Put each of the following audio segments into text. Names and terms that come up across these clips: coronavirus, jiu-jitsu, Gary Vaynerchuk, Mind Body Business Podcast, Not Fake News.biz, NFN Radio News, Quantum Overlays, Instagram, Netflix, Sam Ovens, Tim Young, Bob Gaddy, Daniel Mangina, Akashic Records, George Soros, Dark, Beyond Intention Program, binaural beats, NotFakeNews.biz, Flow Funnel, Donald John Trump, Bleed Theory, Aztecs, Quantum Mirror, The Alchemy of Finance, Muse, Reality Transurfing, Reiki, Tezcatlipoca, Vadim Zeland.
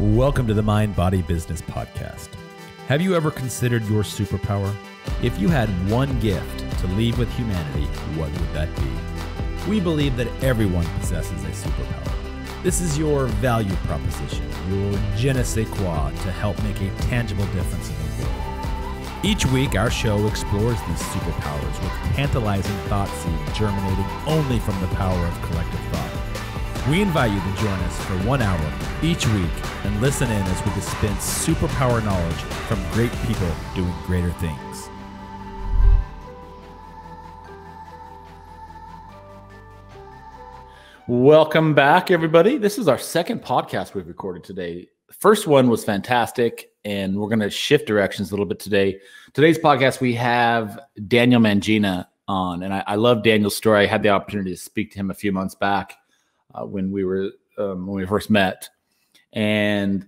Welcome to the Mind Body Business Podcast. Have you ever considered your superpower? If you had one gift to leave with humanity, what would that be? We believe that everyone possesses a superpower. This is your value proposition, your je ne sais quoi to help make a tangible difference in the world. Each week, our show explores these superpowers with tantalizing thought seeds germinating only from the power of collective thought. We invite you to join us for 1 hour each week and listen in as we dispense superpower knowledge from great people doing greater things. Welcome back, everybody. This is our second podcast we've recorded today. The first one was fantastic, and we're going to shift directions a little bit today. Today's podcast, we have Daniel Mangina on, and I love Daniel's story. I had the opportunity to speak to him a few months back. When we first met, and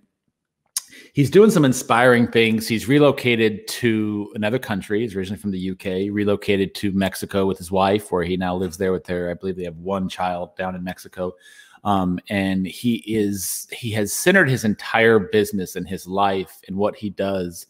he's doing some inspiring things. He's relocated to another country. He's originally from the UK, relocated to Mexico with his wife, where he now lives there with her. I believe they have one child down in Mexico. And he has centered his entire business and his life and what he does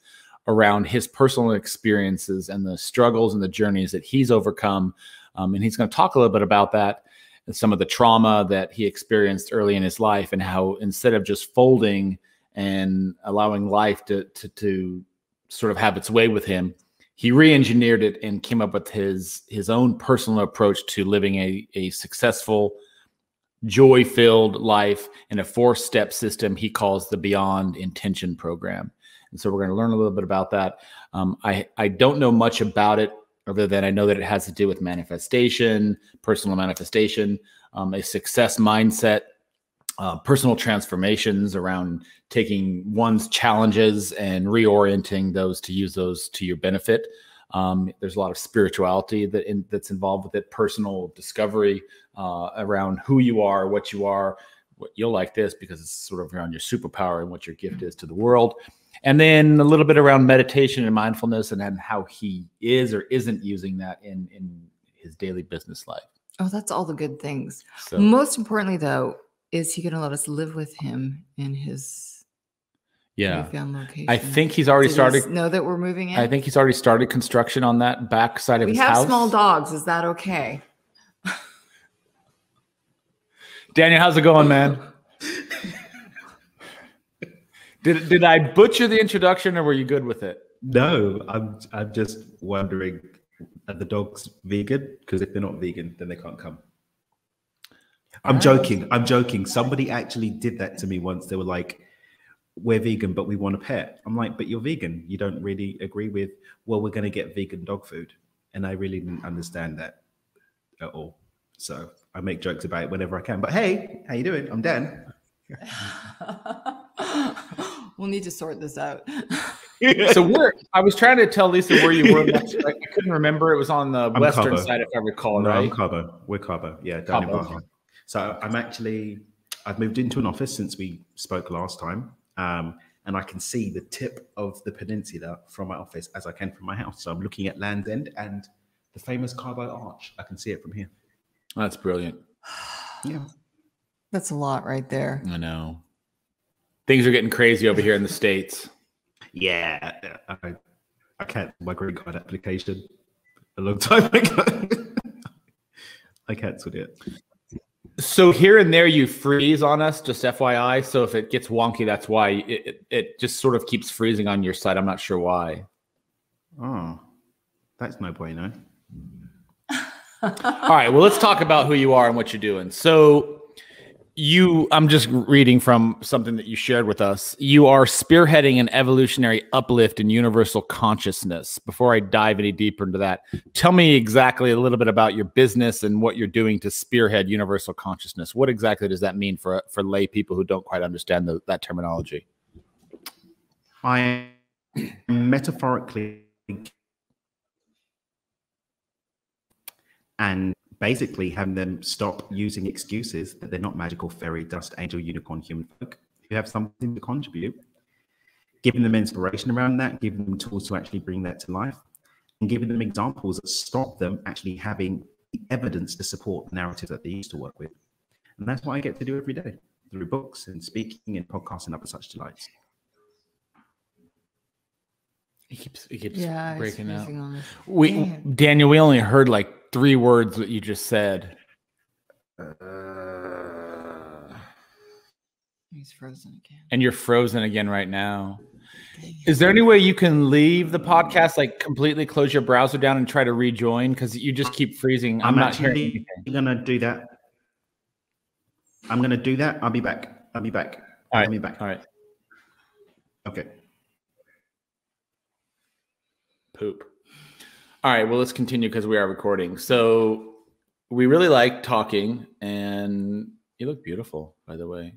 around his personal experiences and the struggles and the journeys that he's overcome. And he's going to talk a little bit about that. And some of the trauma that he experienced early in his life, and how instead of just folding and allowing life to sort of have its way with him, he re-engineered it and came up with his own personal approach to living a successful, joy-filled life in a 4-step system he calls the Beyond Intention Program. And so we're going to learn a little bit about that. I don't know much about it, other than I know that it has to do with manifestation, personal manifestation, a success mindset, personal transformations around taking one's challenges and reorienting those to use those to your benefit. There's a lot of spirituality that's involved with it, personal discovery around who you are, what you'll like this, because it's sort of around your superpower and what your gift is to the world. And then a little bit around meditation and mindfulness, and then how he is or isn't using that in his daily business life. Oh, that's all the good things. So, most importantly, though, is he going to let us live with him in his newfound location? I think he's already started. Know that we're moving in? I think he's already started construction on that back side of his house. We have small dogs. Is that okay? Daniel, how's it going, man? Did I butcher the introduction, or were you good with it? No, I'm just wondering, are the dogs vegan? Because if they're not vegan, then they can't come. I'm joking. Somebody actually did that to me once. They were like, we're vegan, but we want a pet. I'm like, but you're vegan. You don't really agree with, well, we're going to get vegan dog food. And I really didn't understand that at all. So I make jokes about it whenever I can. But hey, how you doing? I'm Dan. We'll need to sort this out. So I was trying to tell Lisa where you were. Like, I couldn't remember. It was on the western side, if I recall. No, right? I'm Cabo. We're Cabo. Yeah, down in Baja. So I've moved into an office since we spoke last time. And I can see the tip of the peninsula from my office as I can from my house. So I'm looking at Land's End and the famous Cabo Arch. I can see it from here. That's brilliant. Yeah. That's a lot right there. I know. Things are getting crazy over here in the States. Yeah. I canceled my green card application a long time ago. I canceled it. So here and there you freeze on us, just FYI. So if it gets wonky, that's why it just sort of keeps freezing on your side. I'm not sure why. Oh, that's no bueno. All right. Well, let's talk about who you are and what you're doing. So I'm just reading from something that you shared with us. You are spearheading an evolutionary uplift in universal consciousness. Before I dive any deeper into that, tell me exactly a little bit about your business and what you're doing to spearhead universal consciousness. What exactly does that mean for lay people who don't quite understand that terminology? I am metaphorically and basically having them stop using excuses that they're not magical, fairy, dust, angel, unicorn, human folk. If you have something to contribute, giving them inspiration around that, giving them tools to actually bring that to life, and giving them examples that stop them actually having the evidence to support the narrative that they used to work with. And that's what I get to do every day. through books and speaking and podcasts and other such delights. He keeps breaking up. Daniel, we only heard like 3 words that you just said. He's frozen again. And you're frozen again right now. Is there any way you can leave the podcast, like completely close your browser down and try to rejoin? Because you just keep freezing. I'm not hearing anything. I'm going to do that. I'll be back. All right. All right. Okay. Poop. All right, well, let's continue because we are recording. So we really like talking, and you look beautiful, by the way.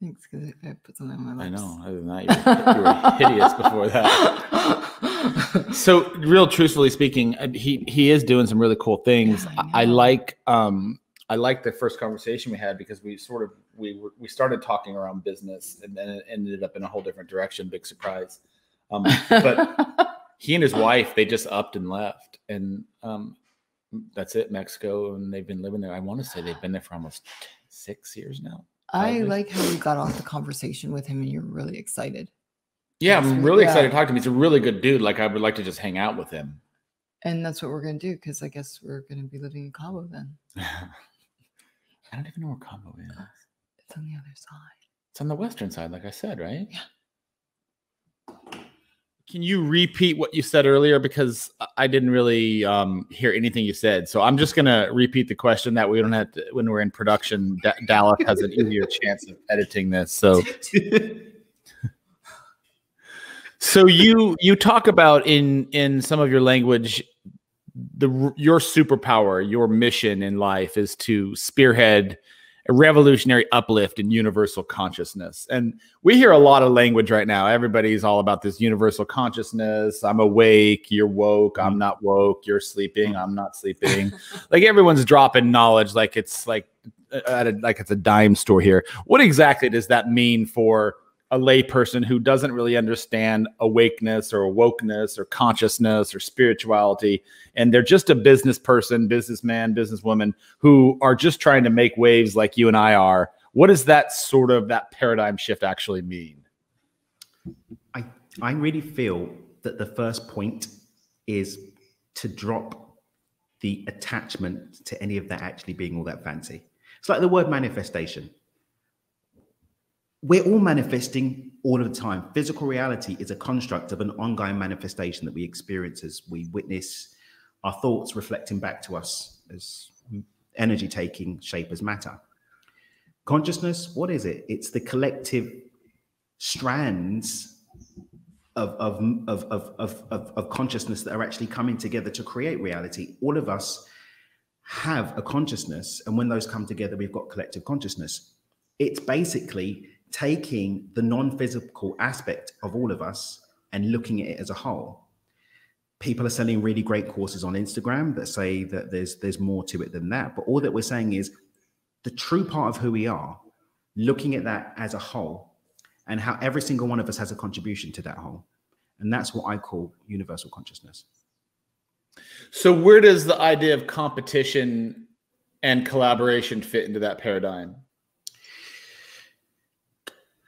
Thanks, because I put something on my lips. I know. Other than that, you were hideous before that. So, real truthfully speaking, he is doing some really cool things. Yeah, I like the first conversation we had because we started talking around business, and then it ended up in a whole different direction. Big surprise. But he and his wife, they just upped and left. And that's it, Mexico. And they've been living there. I want to say they've been there for almost 6 years now. I like how you got off the conversation with him and you're really excited. Yeah, I'm really excited to talk to him. He's a really good dude. Like, I would like to just hang out with him. And that's what we're going to do, because I guess we're going to be living in Cabo then. I don't even know where Cabo is. It's on the other side. It's on the western side, like I said, right? Yeah. Can you repeat what you said earlier? Because I didn't really hear anything you said. So I'm just going to repeat the question that we don't have to, when we're in production, Dallas has an easier chance of editing this. So, you talk about in some of your language, your superpower, your mission in life is to spearhead a revolutionary uplift in universal consciousness. And we hear a lot of language right now. Everybody's all about this universal consciousness. I'm awake, you're woke, I'm not woke, you're sleeping, I'm not sleeping. Like everyone's dropping knowledge like it's a dime store here. What exactly does that mean for a lay person who doesn't really understand awakeness or wokeness or consciousness or spirituality, and they're just a business person, businessman, businesswoman who are just trying to make waves like you and I are? What does that sort of that paradigm shift actually mean? I really feel that the first point is to drop the attachment to any of that actually being all that fancy. It's like the word manifestation. We're all manifesting all of the time. Physical reality is a construct of an ongoing manifestation that we experience as we witness our thoughts reflecting back to us as energy taking shape as matter. Consciousness, what is it? It's the collective strands of consciousness that are actually coming together to create reality. All of us have a consciousness, and when those come together, we've got collective consciousness. It's basically taking the non-physical aspect of all of us and looking at it as a whole. People are selling really great courses on Instagram that say that there's more to it than that. But all that we're saying is the true part of who we are, looking at that as a whole and how every single one of us has a contribution to that whole. And that's what I call universal consciousness. So where does the idea of competition and collaboration fit into that paradigm?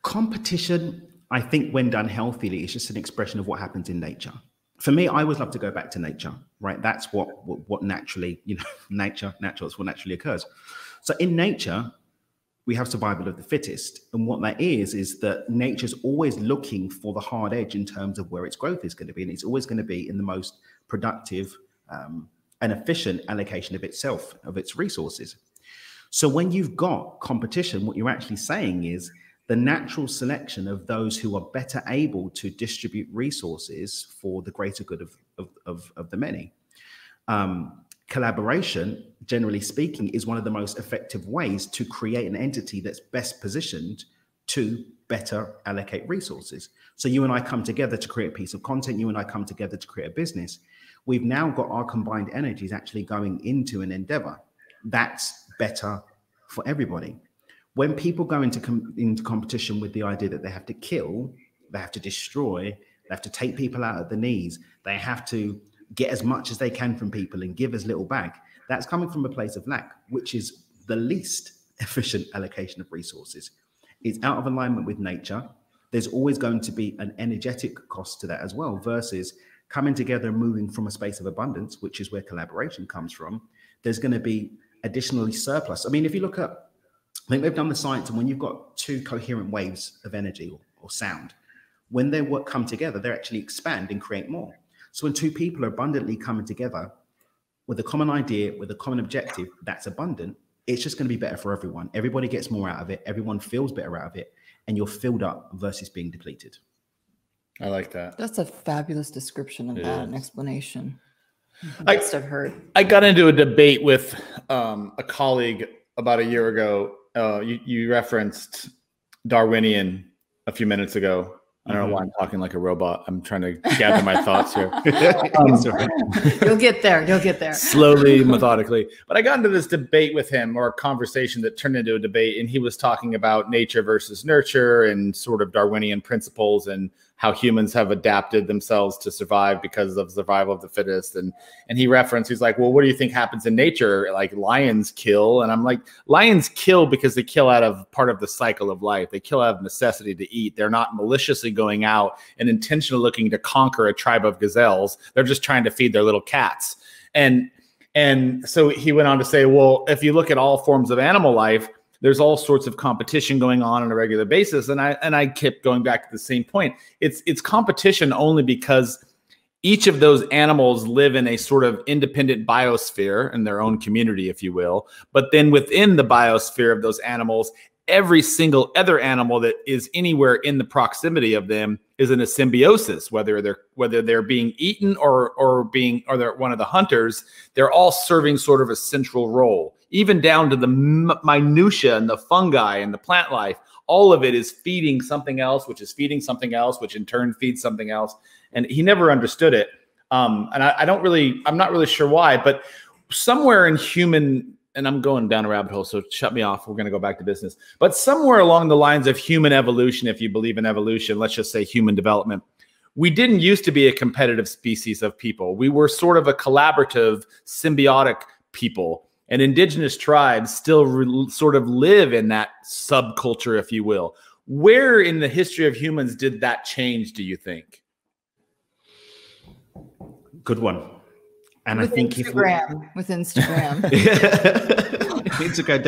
Competition, I think, when done healthily, is just an expression of what happens in nature. For me, I always love to go back to nature, right? That's what naturally, it's what naturally occurs. So in nature, we have survival of the fittest. And what that is that nature's always looking for the hard edge in terms of where its growth is going to be. And it's always going to be in the most productive and efficient allocation of itself, of its resources. So when you've got competition, what you're actually saying is, the natural selection of those who are better able to distribute resources for the greater good of the many. Collaboration, generally speaking, is one of the most effective ways to create an entity that's best positioned to better allocate resources. So you and I come together to create a piece of content. You and I come together to create a business. We've now got our combined energies actually going into an endeavor. That's better for everybody. When people go into competition with the idea that they have to kill, they have to destroy, they have to take people out at the knees, they have to get as much as they can from people and give as little back, that's coming from a place of lack, which is the least efficient allocation of resources. It's out of alignment with nature. There's always going to be an energetic cost to that as well, versus coming together and moving from a space of abundance, which is where collaboration comes from. There's going to be additionally surplus. I mean, if you look at, I think they've done the science, and when you've got two coherent waves of energy or sound, when they come together, they actually expand and create more. So when two people are abundantly coming together with a common idea, with a common objective that's abundant, it's just going to be better for everyone. Everybody gets more out of it. Everyone feels better out of it. And you're filled up versus being depleted. I like that. That's a fabulous description of that and explanation. Best I've heard. I got into a debate with a colleague about a year ago. You referenced Darwinian a few minutes ago. I don't know why I'm talking like a robot. I'm trying to gather my thoughts here. You'll get there. You'll get there. Slowly, methodically. But I got into this debate with him, or a conversation that turned into a debate, and he was talking about nature versus nurture and sort of Darwinian principles and how humans have adapted themselves to survive because of survival of the fittest. And he referenced, he's like, well, what do you think happens in nature? Like lions kill. And I'm like, lions kill because they kill out of part of the cycle of life. They kill out of necessity to eat. They're not maliciously going out and intentionally looking to conquer a tribe of gazelles. They're just trying to feed their little cats. And so he went on to say, well, if you look at all forms of animal life, there's all sorts of competition going on a regular basis. And I kept going back to the same point. It's competition only because each of those animals live in a sort of independent biosphere in their own community, if you will. But then within the biosphere of those animals, every single other animal that is anywhere in the proximity of them is in a symbiosis, whether they're being eaten or they're one of the hunters. They're all serving sort of a central role, even down to the minutia and the fungi and the plant life. All of it is feeding something else, which is feeding something else, which in turn feeds something else. And he never understood it. I'm not really sure why, but somewhere in human, and I'm going down a rabbit hole, so shut me off. We're going to go back to business. But somewhere along the lines of human evolution, if you believe in evolution, let's just say human development, we didn't used to be a competitive species of people. We were sort of a collaborative, symbiotic people. And indigenous tribes still sort of live in that subculture, if you will. Where in the history of humans did that change, do you think? Good one. And with I think Instagram, with Instagram, Instagram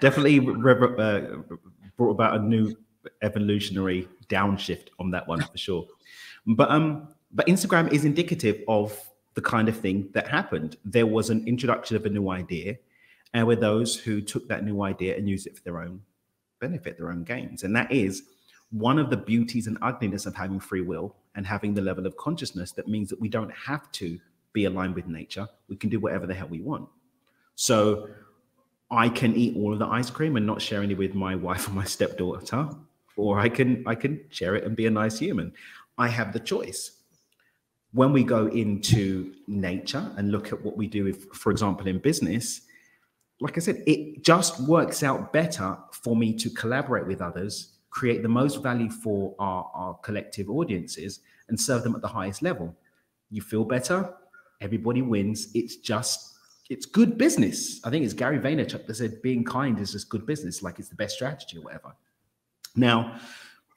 definitely brought about a new evolutionary downshift on that one for sure. But Instagram is indicative of the kind of thing that happened. There was an introduction of a new idea, and with those who took that new idea and used it for their own benefit, their own gains, and that is one of the beauties and ugliness of having free will and having the level of consciousness that means that we don't have to be aligned with nature. We can do whatever the hell we want. So I can eat all of the ice cream and not share any with my wife or my stepdaughter, or I can share it and be a nice human. I have the choice. When we go into nature and look at what we do, if, for example, in business, like I said, it just works out better for me to collaborate with others, create the most value for our collective audiences, and serve them at the highest level. You feel better. Everybody wins. It's good business. I think it's Gary Vaynerchuk that said being kind is just good business, like it's the best strategy or whatever. Now,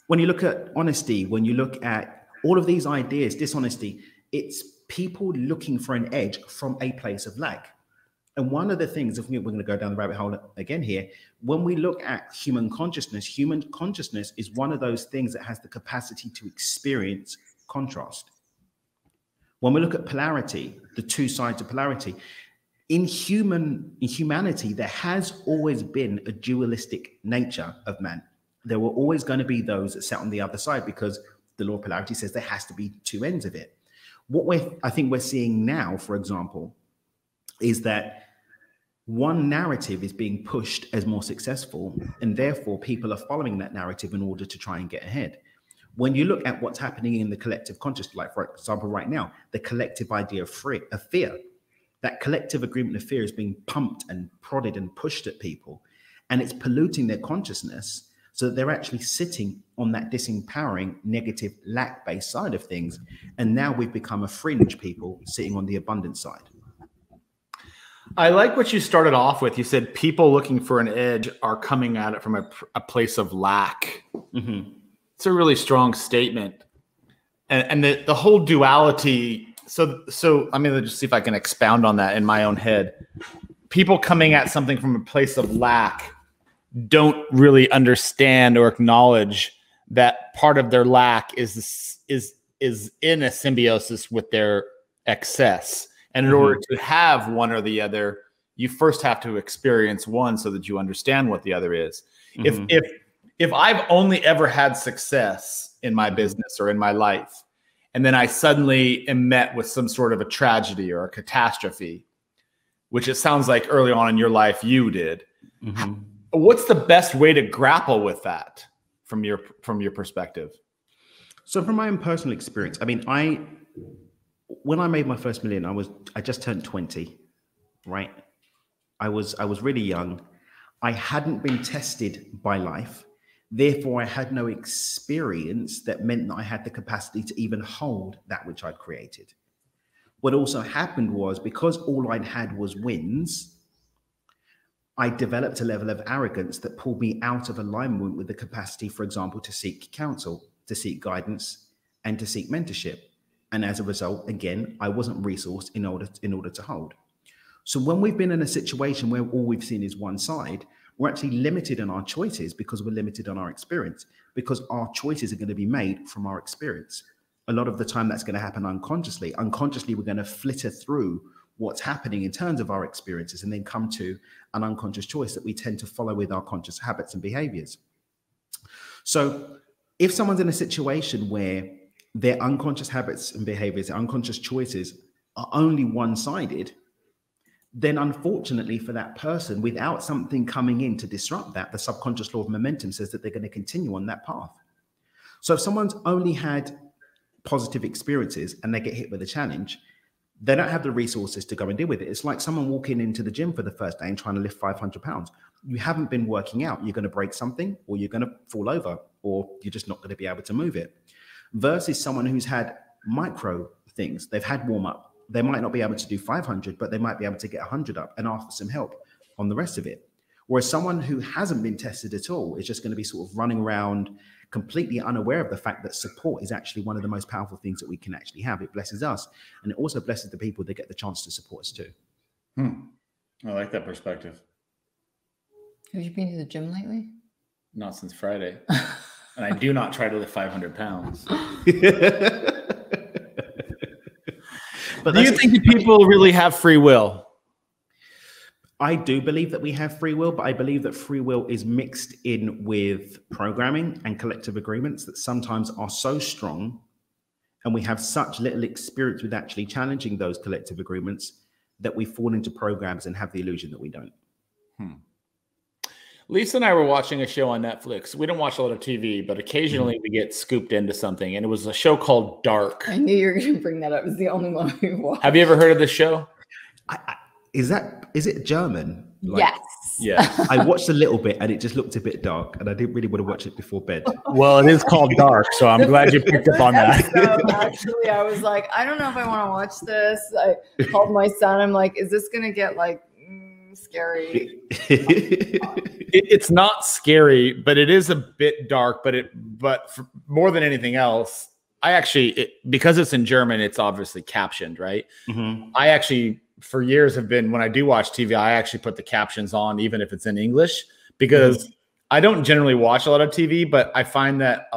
when you look at honesty, when you look at all of these ideas, dishonesty, it's people looking for an edge from a place of lack. And one of the things, if we're going to go down the rabbit hole again here, when we look at human consciousness is one of those things that has the capacity to experience contrast. When we look at polarity, the two sides of polarity, in humanity, there has always been a dualistic nature of man. There were always going to be those that sat on the other side because the law of polarity says there has to be two ends of it. What I think we're seeing now, for example, is that one narrative is being pushed as more successful, and therefore people are following that narrative in order to try and get ahead. When you look at what's happening in the collective consciousness, like for example, right now, the collective idea of fear, that collective agreement of fear is being pumped and prodded and pushed at people, and it's polluting their consciousness so that they're actually sitting on that disempowering, negative, lack-based side of things. And now we've become a fringe people sitting on the abundant side. I like what you started off with. You said people looking for an edge are coming at it from a place of lack. Mm-hmm. It's a really strong statement. And the whole duality. So I mean, let's just see if I can expound on that in my own head. People coming at something from a place of lack don't really understand or acknowledge that part of their lack is in a symbiosis with their excess. And in order to have one or the other, you first have to experience one so that you understand what the other is. Mm-hmm. If I've only ever had success in my business or in my life, and then I suddenly am met with some sort of a tragedy or a catastrophe, which it sounds like early on in your life you did, mm-hmm. what's the best way to grapple with that from your perspective? So from my own personal experience, I mean, when I made my first million, I just turned 20, right? I was really young. I hadn't been tested by life. Therefore, I had no experience that meant that I had the capacity to even hold that which I'd created. What also happened was, because all I'd had was wins, I developed a level of arrogance that pulled me out of alignment with the capacity, for example, to seek counsel, to seek guidance, and to seek mentorship. And as a result, again, I wasn't resourced in order to hold. So when we've been in a situation where all we've seen is one side, we're actually limited in our choices because we're limited on our experience, because our choices are going to be made from our experience. A lot of the time that's going to happen unconsciously. Unconsciously, we're going to flitter through what's happening in terms of our experiences and then come to an unconscious choice that we tend to follow with our conscious habits and behaviors. So if someone's in a situation where their unconscious habits and behaviors, their unconscious choices are only one-sided, then unfortunately for that person, without something coming in to disrupt that, the subconscious law of momentum says that they're going to continue on that path. So if someone's only had positive experiences and they get hit with a challenge, they don't have the resources to go and deal with it. It's like someone walking into the gym for the first day and trying to lift 500 pounds. You haven't been working out. You're going to break something, or you're going to fall over, or you're just not going to be able to move it. Versus someone who's had micro things. They've had warm up. They might not be able to do 500, but they might be able to get 100 up and ask for some help on the rest of it. Whereas someone who hasn't been tested at all is just going to be sort of running around completely unaware of the fact that support is actually one of the most powerful things that we can actually have. It blesses us, and it also blesses the people that get the chance to support us too. I like that perspective. Have you been to the gym lately? Not since Friday. And I do not try to lift 500 pounds. But do you think that people really have free will? I do believe that we have free will, but I believe that free will is mixed in with programming and collective agreements that sometimes are so strong, and we have such little experience with actually challenging those collective agreements that we fall into programs and have the illusion that we don't. Lisa and I were watching a show on Netflix. We don't watch a lot of TV, but occasionally we get scooped into something. And it was a show called Dark. I knew you were going to bring that up. It's the only one we watched. Have you ever heard of this show? Is it German? Yes. Yeah. I watched a little bit and it just looked a bit dark, and I didn't really want to watch it before bed. Well, it is called Dark, so I'm glad you picked up on that. Actually, I was like, I don't know if I want to watch this. I called my son. I'm like, is this going to get like scary? It's not scary, but it is a bit dark. But for more than anything else, because it's in German, it's obviously captioned, right? Mm-hmm. I actually, for years, have been, when I do watch TV, I actually put the captions on, even if it's in English, because I don't generally watch a lot of TV. But I find that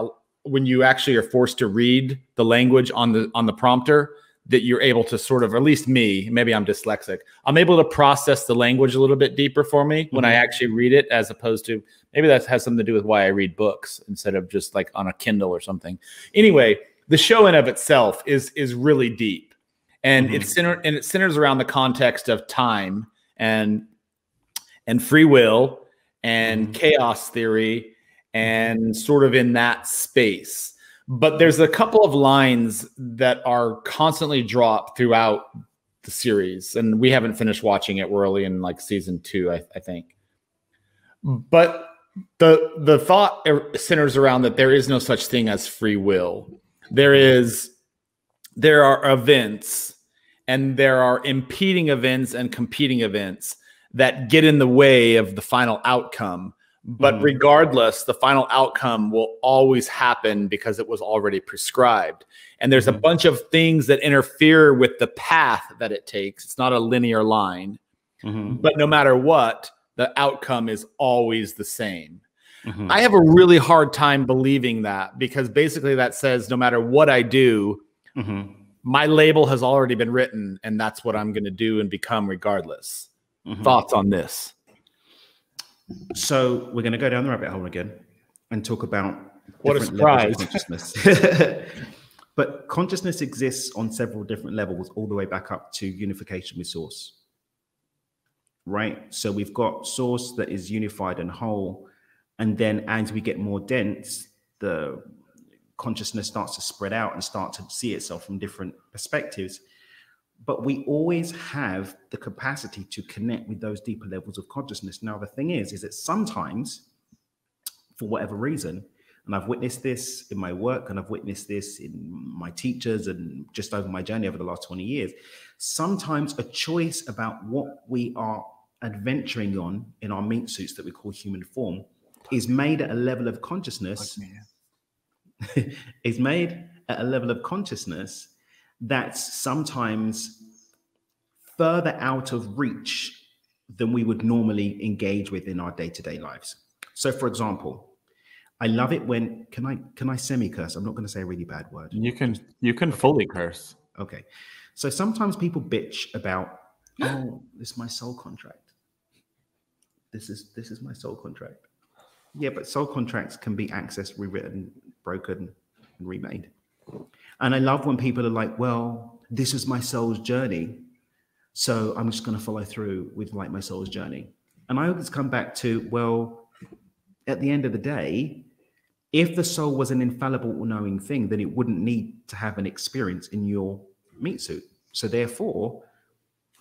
when you actually are forced to read the language on the prompter, that you're able to sort of, or at least me, maybe I'm dyslexic, I'm able to process the language a little bit deeper for me when I actually read it, as opposed to, maybe that has something to do with why I read books instead of just like on a Kindle or something. Anyway, the show in of itself is really deep, and it centers around the context of time and free will and chaos theory and sort of in that space. But there's a couple of lines that are constantly dropped throughout the series. And we haven't finished watching it. We're early in like season 2, I think. But the thought centers around that there is no such thing as free will. There are events, and there are impeding events and competing events that get in the way of the final outcome. But regardless, the final outcome will always happen because it was already prescribed. And there's a bunch of things that interfere with the path that it takes. It's not a linear line, but no matter what, the outcome is always the same. I have a really hard time believing that, because basically that says no matter what I do, my label has already been written, and that's what I'm going to do and become regardless. Thoughts on this? So we're going to go down the rabbit hole again and talk about what a surprise consciousness. But consciousness exists on several different levels, all the way back up to unification with source. Right? So we've got source that is unified and whole. And then as we get more dense, the consciousness starts to spread out and start to see itself from different perspectives. But we always have the capacity to connect with those deeper levels of consciousness. Now, the thing is that sometimes, for whatever reason, and I've witnessed this in my work and I've witnessed this in my teachers and just over my journey over the last 20 years, sometimes a choice about what we are adventuring on in our meat suits that we call human form is made at a level of consciousness, that's sometimes further out of reach than we would normally engage with in our day-to-day lives. So for example, I love it when, can I semi-curse? I'm not going to say a really bad word. You can fully curse. Okay. So sometimes people bitch about, oh, this is my soul contract. This is my soul contract. Yeah, but soul contracts can be accessed, rewritten, broken, and remade. And I love when people are like, well, this is my soul's journey, so I'm just going to follow through with like my soul's journey. And I always come back to, well, at the end of the day, if the soul was an infallible or knowing thing, then it wouldn't need to have an experience in your meat suit. So therefore,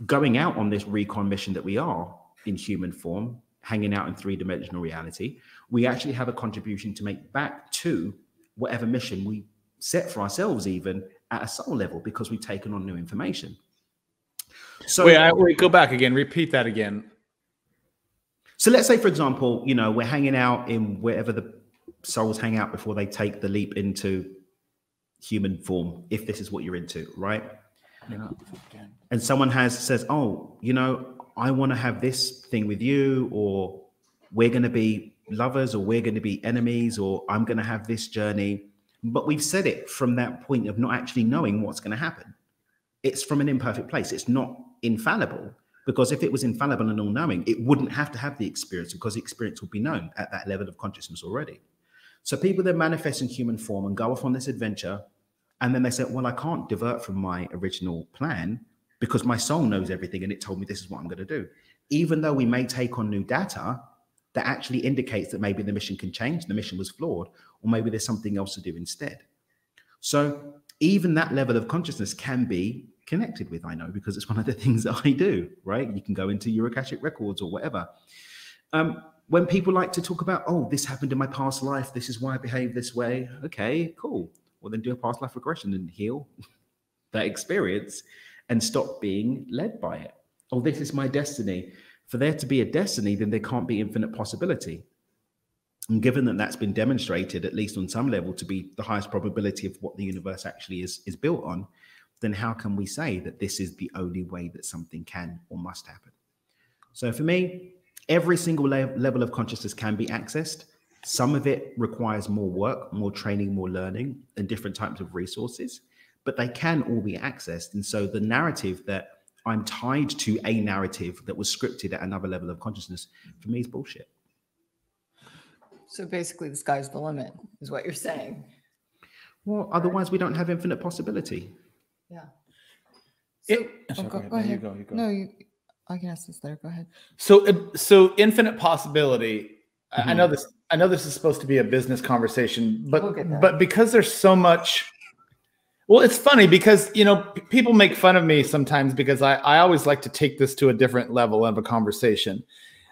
going out on this recon mission that we are in human form, hanging out in three-dimensional reality, we actually have a contribution to make back to whatever mission we set for ourselves, even at a soul level, because we've taken on new information. So wait, go back again, repeat that again. So let's say, for example, you know, we're hanging out in wherever the souls hang out before they take the leap into human form, if this is what you're into, right? Yeah. And someone says, oh, you know, I want to have this thing with you, or we're going to be lovers, or we're going to be enemies, or I'm going to have this journey. But we've said it from that point of not actually knowing what's going to happen. It's from an imperfect place. It's not infallible, because if it was infallible and all-knowing, it wouldn't have to have the experience, because the experience would be known at that level of consciousness already. So people that manifest in human form and go off on this adventure, and then they say, well, I can't divert from my original plan, because my soul knows everything and it told me this is what I'm going to do. Even though we may take on new data that actually indicates that maybe the mission can change, the mission was flawed, or maybe there's something else to do instead. So even that level of consciousness can be connected with, I know, because it's one of the things that I do, right? You can go into your Akashic Records or whatever. When people like to talk about, oh, this happened in my past life, this is why I behave this way. Okay, cool. Well, then do a past life regression and heal that experience and stop being led by it. Oh, this is my destiny. For there to be a destiny, then there can't be infinite possibility. And given that that's been demonstrated, at least on some level, to be the highest probability of what the universe actually is built on, then how can we say that this is the only way that something can or must happen? So for me, every single level of consciousness can be accessed. Some of it requires more work, more training, more learning, and different types of resources, but they can all be accessed. And so the narrative that I'm tied to a narrative that was scripted at another level of consciousness, for me, is bullshit. So basically the sky's the limit is what you're saying. Well, otherwise we don't have infinite possibility. Yeah. Go ahead. You go. No, I can ask this later. Go ahead. So infinite possibility. I know this is supposed to be a business conversation, but because there's so much. Well, it's funny because, you know, people make fun of me sometimes because I always like to take this to a different level of a conversation.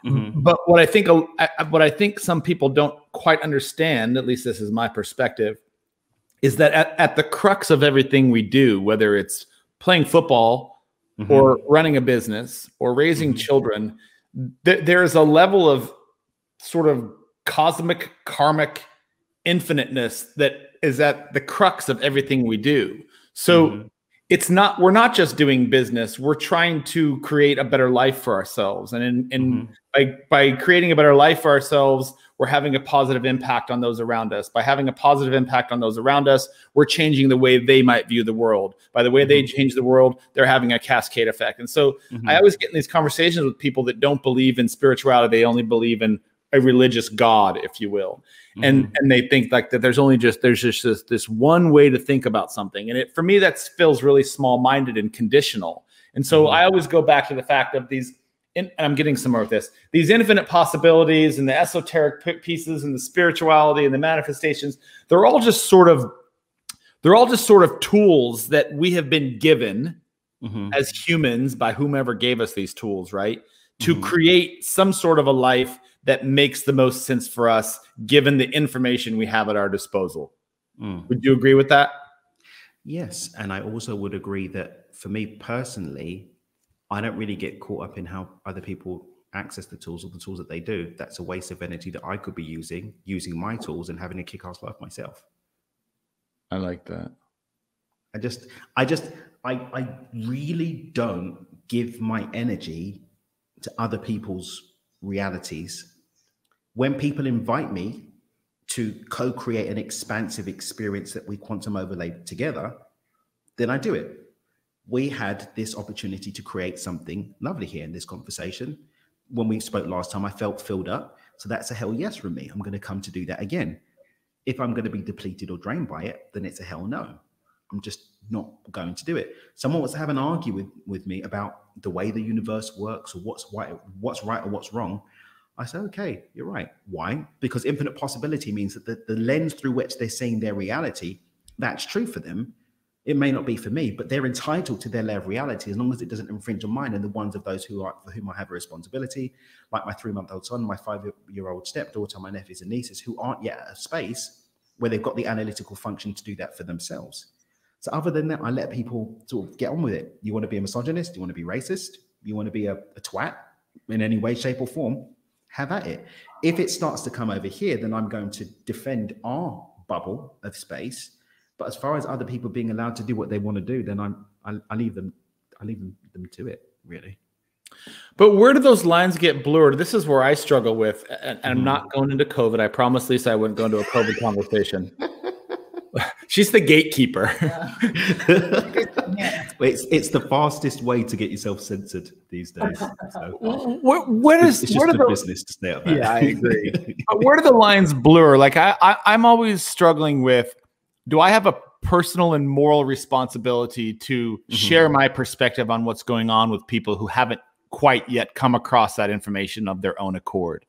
But what I think some people don't quite understand, at least this is my perspective, is that at the crux of everything we do, whether it's playing football, mm-hmm. or running a business or raising mm-hmm. children, there's a level of sort of cosmic, karmic infiniteness that is at the crux of everything we do. So mm-hmm. it's not, we're not just doing business. We're trying to create a better life for ourselves. And by creating a better life for ourselves, we're having a positive impact on those around us. By having a positive impact on those around us, we're changing the way they might view the world. By the way mm-hmm. they change the world, they're having a cascade effect. And so mm-hmm. I always get in these conversations with people that don't believe in spirituality. They only believe in a religious God, if you will. And mm-hmm. and they think like that there's just this one way to think about something. And it, for me, that feels really small-minded and conditional. And so mm-hmm. I always go back to the fact of these, and I'm getting somewhere with this, these infinite possibilities and the esoteric pieces and the spirituality and the manifestations, they're all just sort of tools that we have been given mm-hmm. as humans by whomever gave us these tools, right? To mm-hmm. create some sort of a life that makes the most sense for us, given the information we have at our disposal. Mm. Would you agree with that? Yes, and I also would agree that for me personally, I don't really get caught up in how other people access the tools or the tools that they do. That's a waste of energy that I could be using my tools and having a kick-ass life myself. I like that. I really don't give my energy to other people's realities. When people invite me to co-create an expansive experience that we quantum overlay together, then I do it. We had this opportunity to create something lovely here in this conversation. When we spoke last time, I felt filled up. So that's a hell yes from me. I'm going to come to do that again. If I'm going to be depleted or drained by it, then it's a hell no. I'm just not going to do it. Someone wants to have an argument with me about the way the universe works or what's right or what's wrong. I say, okay, you're right. Why? Because infinite possibility means that the lens through which they're seeing their reality, that's true for them. It may not be for me, but they're entitled to their layer of reality as long as it doesn't infringe on mine and the ones of those for whom I have a responsibility, like my 3-month-old son, my 5-year-old stepdaughter, my nephews and nieces, who aren't yet at a space where they've got the analytical function to do that for themselves. So other than that, I let people sort of get on with it. You want to be a misogynist? You want to be racist? You want to be a twat in any way, shape or form? Have at it. If it starts to come over here, then I'm going to defend our bubble of space. But as far as other people being allowed to do what they want to do, then I leave them to it, really. But where do those lines get blurred? This is where I struggle with, and I'm not going into COVID. I promised Lisa I wouldn't go into a COVID conversation. She's the gatekeeper. Yeah. It's the fastest way to get yourself censored these days. So, business to stay up there. Yeah, I agree. Where do the lines blur? Like I'm always struggling with, do I have a personal and moral responsibility to mm-hmm. share my perspective on what's going on with people who haven't quite yet come across that information of their own accord?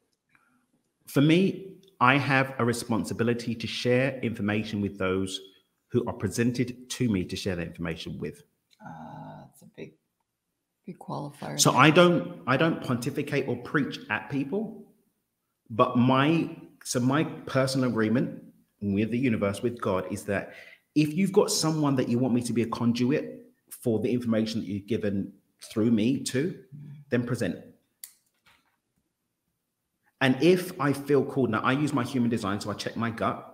For me, I have a responsibility to share information with those who are presented to me to share that information with. That's a big, big qualifier. So I don't pontificate or preach at people, but my personal agreement with the universe, with God, is that if you've got someone that you want me to be a conduit for the information that you've given through me to, then present it. And if I feel called, now I use my human design, so I check my gut.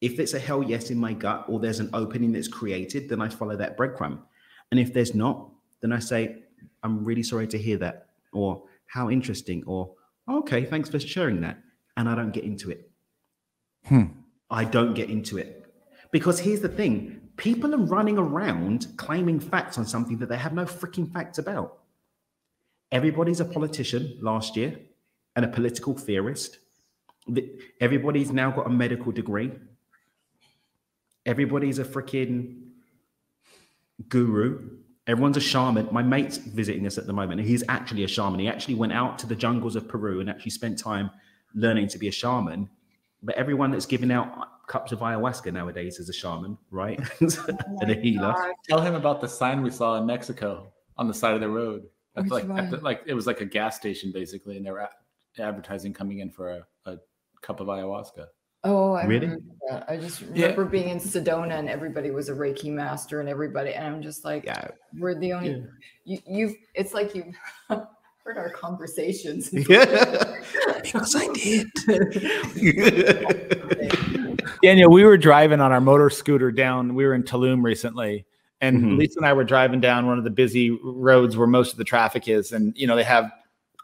If it's a hell yes in my gut, or there's an opening that's created, then I follow that breadcrumb. And if there's not, then I say, I'm really sorry to hear that, or how interesting, or okay, thanks for sharing that. And I don't get into it. I don't get into it. Because here's the thing, people are running around claiming facts on something that they have no freaking facts about. Everybody's a politician last year and a political theorist. Everybody's now got a medical degree. Everybody's a freaking guru. Everyone's a shaman. My mate's visiting us at the moment, and he's actually a shaman. He actually went out to the jungles of Peru and actually spent time learning to be a shaman. But everyone that's giving out cups of ayahuasca nowadays is a shaman, right? And a healer. Tell him about the sign we saw in Mexico on the side of the road. It was like a gas station, basically, and they were advertising coming in for a cup of ayahuasca. Oh, I really? Remember that. I just remember being in Sedona and everybody was a Reiki master and everybody. And I'm just like, we're the only, you've, it's like you've heard our conversations. Yeah. Because I did. Daniel, we were driving on our motor scooter down. We were in Tulum recently. And Lisa and I were driving down one of the busy roads where most of the traffic is. And, you know, they have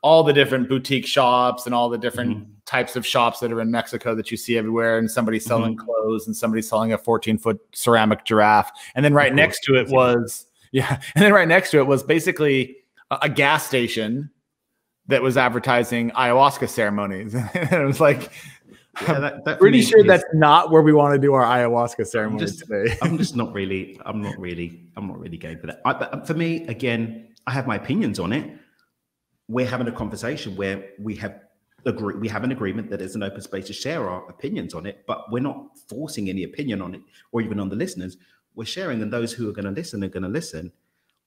all the different boutique shops and all the different types of shops that are in Mexico that you see everywhere. And somebody's selling clothes and somebody's selling a 14-foot ceramic giraffe. And then right next to it was, and then right next to it was basically a gas station that was advertising ayahuasca ceremonies. And it was like, I'm pretty sure that's not where we want to do our ayahuasca ceremony today. I'm not really going for that. For me, again, I have my opinions on it. We're having a conversation where we have an agreement that there's an open space to share our opinions on it, but we're not forcing any opinion on it or even on the listeners. We're sharing, and those who are going to listen are going to listen.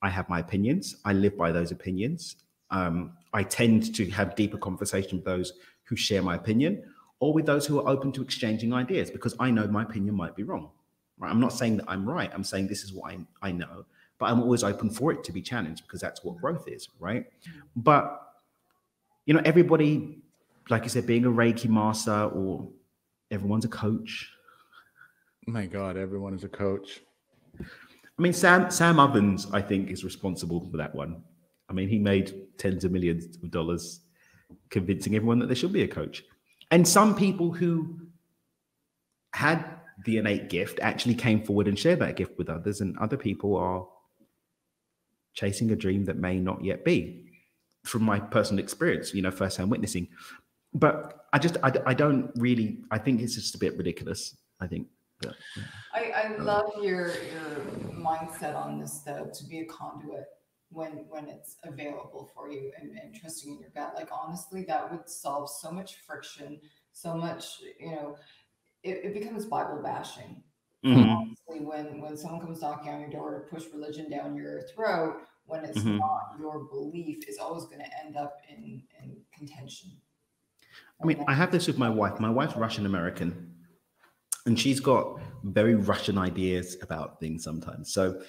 I have my opinions. I live by those opinions. I tend to have deeper conversation with those who share my opinion, or with those who are open to exchanging ideas, because I know my opinion might be wrong. Right? I'm not saying that I'm right. I'm saying this is what I know, but I'm always open for it to be challenged, because that's what growth is, right? But, you know, everybody, like you said, being a Reiki master, or everyone's a coach. My God, everyone is a coach. I mean, Sam Ovens, I think, is responsible for that one. I mean, he made tens of millions of dollars convincing everyone that there should be a coach. And some people who had the innate gift actually came forward and shared that gift with others, and other people are chasing a dream that may not yet be, from my personal experience, you know, firsthand witnessing. But I don't really, I think it's just a bit ridiculous, I think. But, I love your mindset on this, though, to be a conduit when it's available for you, and trusting in your gut. Like, honestly, that would solve so much friction, so much, you know, it becomes Bible bashing. Honestly, when someone comes knocking on your door to push religion down your throat, when it's not your belief, is always going to end up in contention. I mean, I have this with my wife. My wife's Russian American, and she's got very Russian ideas about things sometimes. So,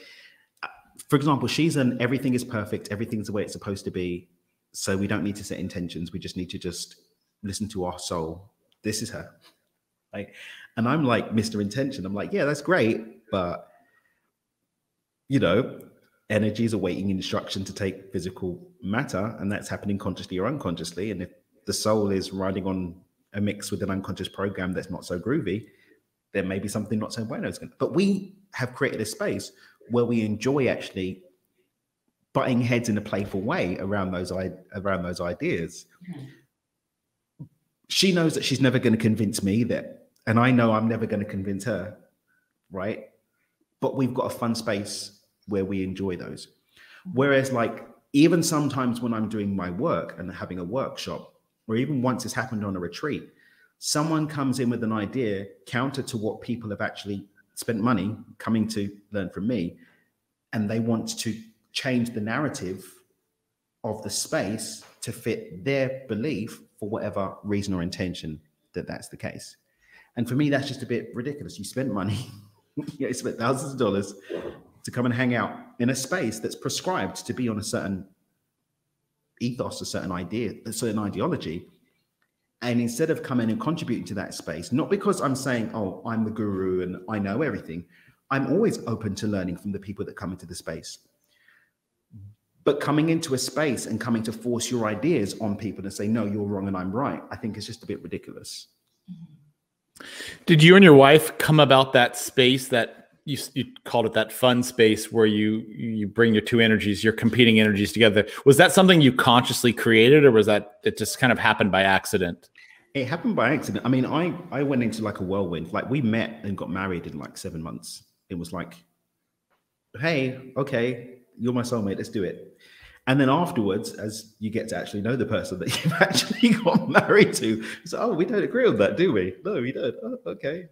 for example, she's an everything is perfect, everything's the way it's supposed to be, so we don't need to set intentions, we just need to just listen to our soul. This is her. Like, and I'm like Mr. Intention. I'm like, yeah, that's great, but, you know, energy is awaiting instruction to take physical matter, and that's happening consciously or unconsciously. And if the soul is riding on a mix with an unconscious program that's not so groovy, there may be something not so bueno. But we have created a space where we enjoy actually butting heads in a playful way around those ideas. She knows that she's never going to convince me that, and I know I'm never going to convince her, right? But we've got a fun space where we enjoy those. Whereas, like, even sometimes when I'm doing my work and having a workshop, or even once it's happened on a retreat, someone comes in with an idea counter to what people have actually spent money coming to learn from me, and they want to change the narrative of the space to fit their belief for whatever reason or intention that's the case. And for me, that's just a bit ridiculous. You spent money, you spent thousands of dollars to come and hang out in a space that's prescribed to be on a certain ethos, a certain idea, a certain ideology. And instead of coming and contributing to that space, not because I'm saying, oh, I'm the guru and I know everything. I'm always open to learning from the people that come into the space. But coming into a space and coming to force your ideas on people and say, no, you're wrong and I'm right, I think it's just a bit ridiculous. Did you and your wife come about that space that you called it, that fun space where you bring your two energies, your competing energies together? Was that something you consciously created, or was that it just kind of happened by accident? It happened by accident. I mean, I went into like a whirlwind. Like, we met and got married in like 7 months. It was like, hey, okay, you're my soulmate, let's do it. And then afterwards, as you get to actually know the person that you've actually got married to, it's like, oh, we don't agree on that, do we? No, we don't. Oh, okay.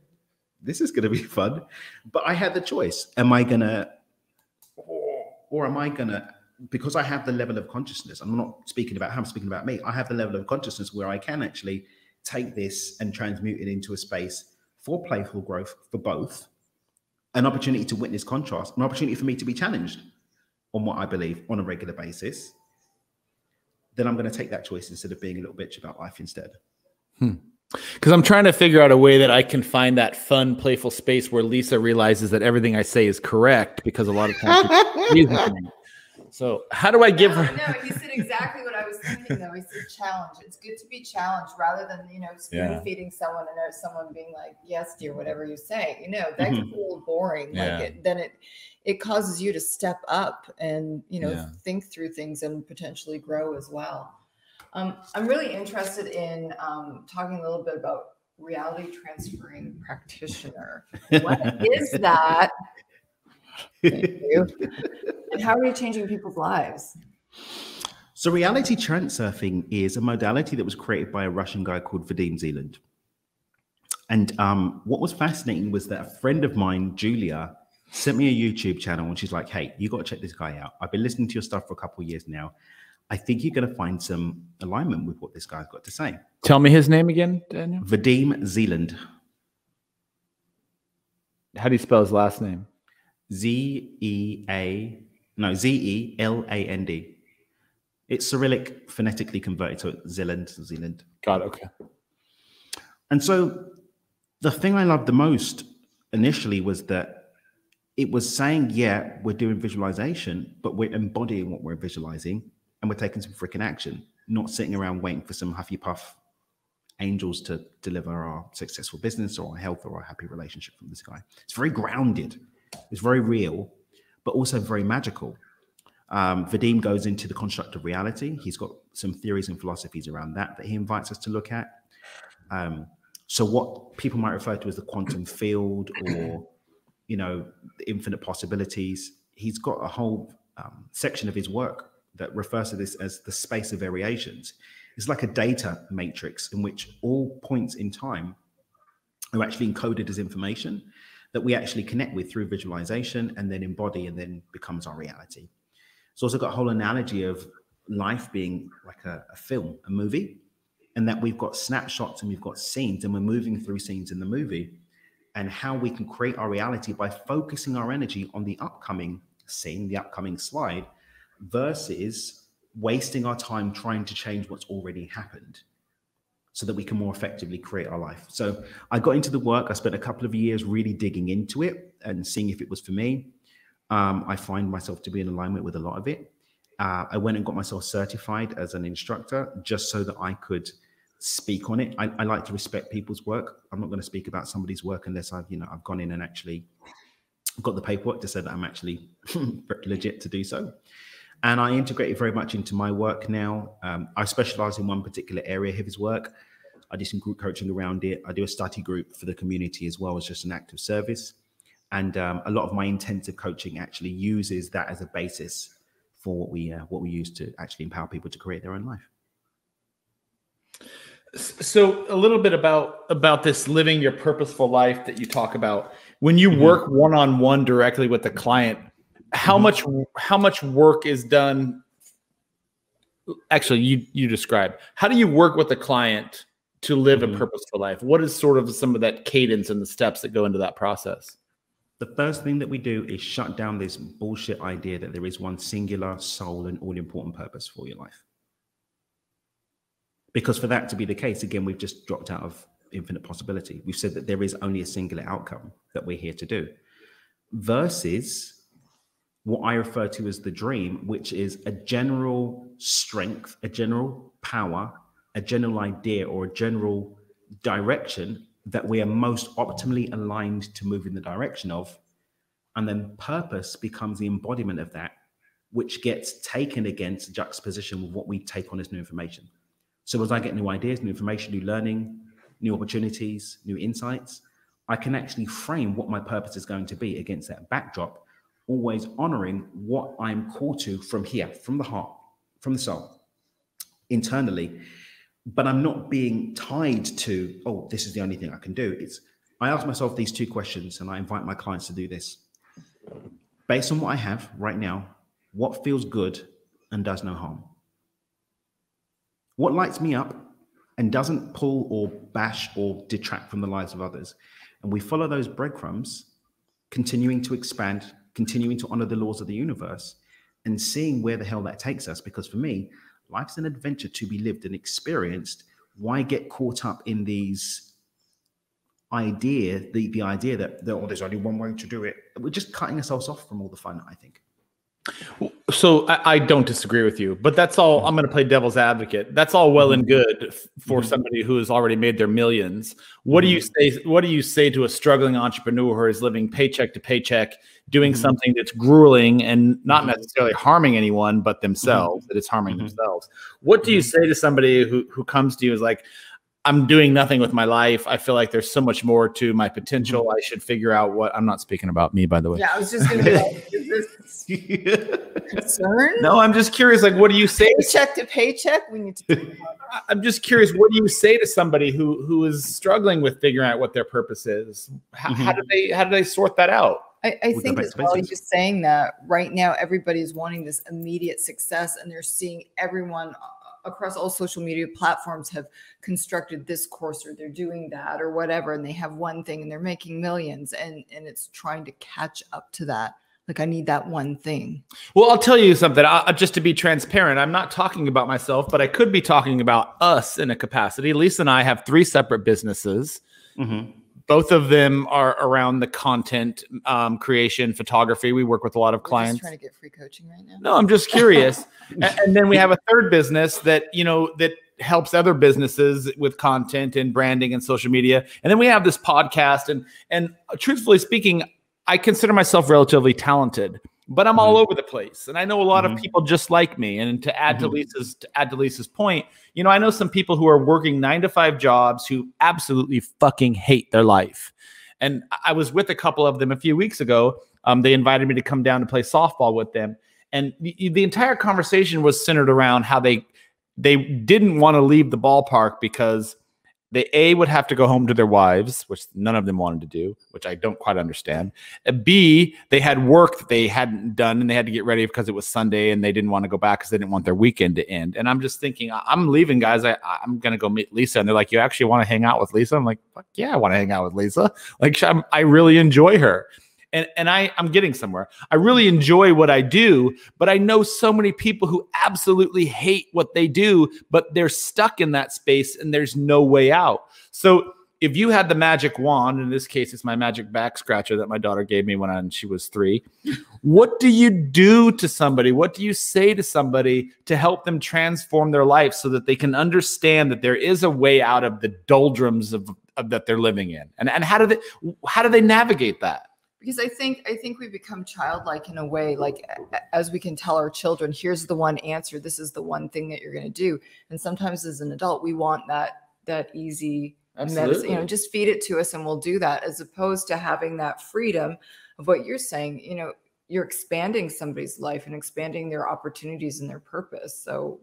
This is going to be fun. But I had the choice. Am I going to, or am I going to, because I have the level of consciousness, I'm not speaking about her, I'm speaking about me. I have the level of consciousness where I can actually take this and transmute it into a space for playful growth for both, an opportunity to witness contrast, an opportunity for me to be challenged on what I believe on a regular basis, then I'm going to take that choice instead of being a little bitch about life instead. Because I'm trying to figure out a way that I can find that fun, playful space where Lisa realizes that everything I say is correct, because a lot of times so how do I give her? No, you said exactly what I was thinking, though. He said challenge. It's good to be challenged rather than, you know, spoon feeding someone and there's someone being like, yes, dear, whatever you say, you know, that's a little boring. Yeah. Like it causes you to step up and, you know, think through things and potentially grow as well. I'm really interested in talking a little bit about reality transferring practitioner. What is that? Thank you. And how are you changing people's lives? So reality transurfing is a modality that was created by a Russian guy called Vadim Zeland. And what was fascinating was that a friend of mine, Julia, sent me a YouTube channel and she's like, hey, you got to check this guy out. I've been listening to your stuff for a couple of years now. I think you're going to find some alignment with what this guy's got to say. Tell me his name again, Daniel. Vadim Zeland. How do you spell his last name? Z-E-L-A-N-D. It's Cyrillic, phonetically converted to Zeland. Got it, okay. And so the thing I loved the most initially was that it was saying, yeah, we're doing visualization, but we're embodying what we're visualizing, and we're taking some freaking action, not sitting around waiting for some Huffypuff angels to deliver our successful business or our health or our happy relationship from this guy. It's very grounded. It's very real, but also very magical. Vadim goes into the construct of reality. He's got some theories and philosophies around that he invites us to look at. So what people might refer to as the quantum field or, you know, the infinite possibilities. He's got a whole section of his work that refers to this as the space of variations. It's like a data matrix in which all points in time are actually encoded as information that we actually connect with through visualization and then embody and then becomes our reality. It's also got a whole analogy of life being like a film, a movie, and that we've got snapshots and we've got scenes and we're moving through scenes in the movie, and how we can create our reality by focusing our energy on the upcoming scene, the upcoming slide, versus wasting our time trying to change what's already happened, so that we can more effectively create our life. So I got into the work. I spent a couple of years really digging into it and seeing if it was for me. I find myself to be in alignment with a lot of it. I went and got myself certified as an instructor just so that I could speak on it. I like to respect people's work. I'm not going to speak about somebody's work unless I've, you know, I've gone in and actually got the paperwork to say that I'm actually legit to do so. And I integrate it very much into my work now. I specialize in one particular area of his work. I do some group coaching around it. I do a study group for the community as well as just an act of service. And a lot of my intensive coaching actually uses that as a basis for what we use to actually empower people to create their own life. So a little bit about this living your purposeful life that you talk about. When you work one-on-one directly with the client, how much work is done? Actually, you described, how do you work with the client to live a purposeful life? What is sort of some of that cadence and the steps that go into that process? The first thing that we do is shut down this bullshit idea that there is one singular soul and all important purpose for your life. Because for that to be the case, again, we've just dropped out of infinite possibility. We've said that there is only a singular outcome that we're here to do, versus what I refer to as the dream, which is a general strength, a general power, a general idea, or a general direction that we are most optimally aligned to move in the direction of. And then purpose becomes the embodiment of that, which gets taken against juxtaposition with what we take on as new information. So as I get new ideas, new information, new learning, new opportunities, new insights, I can actually frame what my purpose is going to be against that backdrop, always honoring what I'm called to from here, from the heart, from the soul, internally. But I'm not being tied to, oh, this is the only thing I can do. I ask myself these two questions, and I invite my clients to do this. Based on what I have right now, what feels good and does no harm? What lights me up and doesn't pull or bash or detract from the lives of others. And we follow those breadcrumbs, continuing to expand, continuing to honor the laws of the universe, and seeing where the hell that takes us. Because for me, life's an adventure to be lived and experienced. Why get caught up in these idea, the idea that there's only one way to do it? We're just cutting ourselves off from all the fun, I think. So I don't disagree with you, but that's all. I'm going to play devil's advocate. That's all well and good for somebody who has already made their millions. What do you say? What do you say to a struggling entrepreneur who is living paycheck to paycheck, doing something that's grueling and not necessarily harming anyone but themselves? That it's harming themselves. What do you say to somebody who comes to you is like, I'm doing nothing with my life. I feel like there's so much more to my potential. I should figure out what. I'm not speaking about me, by the way. Yeah, I was just going to be like, is this concern? No, I'm just curious. Like, what do you say? Paycheck to paycheck. We need to. I'm just curious. What do you say to somebody who is struggling with figuring out what their purpose is? How do they sort that out? I think as well, just saying that right now, everybody is wanting this immediate success, and they're seeing everyone across all social media platforms have constructed this course, or they're doing that or whatever. And they have one thing and they're making millions, and it's trying to catch up to that. Like, I need that one thing. Well, I'll tell you something. Just to be transparent, I'm not talking about myself, but I could be talking about us in a capacity. Lisa and I have three separate businesses. Both of them are around the content creation, photography. We work with a lot of clients. Just trying to get free coaching right now. No, I'm just curious. And then we have a third business that, you know, that helps other businesses with content and branding and social media. And then we have this podcast. And truthfully speaking, I consider myself relatively talented, but I'm all over the place. And I know a lot of people just like me. And to add to Lisa's point, you know, I know some people who are working 9-to-5 jobs who absolutely fucking hate their life. And I was with a couple of them a few weeks ago. They invited me to come down to play softball with them. And the entire conversation was centered around how they didn't want to leave the ballpark because they A, would have to go home to their wives, which none of them wanted to do, which I don't quite understand. B, they had work that they hadn't done and they had to get ready because it was Sunday and they didn't want to go back because they didn't want their weekend to end. And I'm just thinking, I'm leaving, guys. I'm going to go meet Lisa. And they're like, you actually want to hang out with Lisa? I'm like, fuck yeah, I want to hang out with Lisa. Like, I really enjoy her. And I'm getting somewhere. I really enjoy what I do, but I know so many people who absolutely hate what they do, but they're stuck in that space and there's no way out. So if you had the magic wand, in this case, it's my magic back scratcher that my daughter gave me when she was 3. What do you do to somebody? What do you say to somebody to help them transform their life so that they can understand that there is a way out of the doldrums of that they're living in? And how do they navigate that? Because I think we become childlike in a way, like as we can tell our children, here's the one answer. This is the one thing that you're going to do. And sometimes as an adult, we want that easy medicine, you know, just feed it to us and we'll do that, as opposed to having that freedom of what you're saying. You know, you're expanding somebody's life and expanding their opportunities and their purpose. So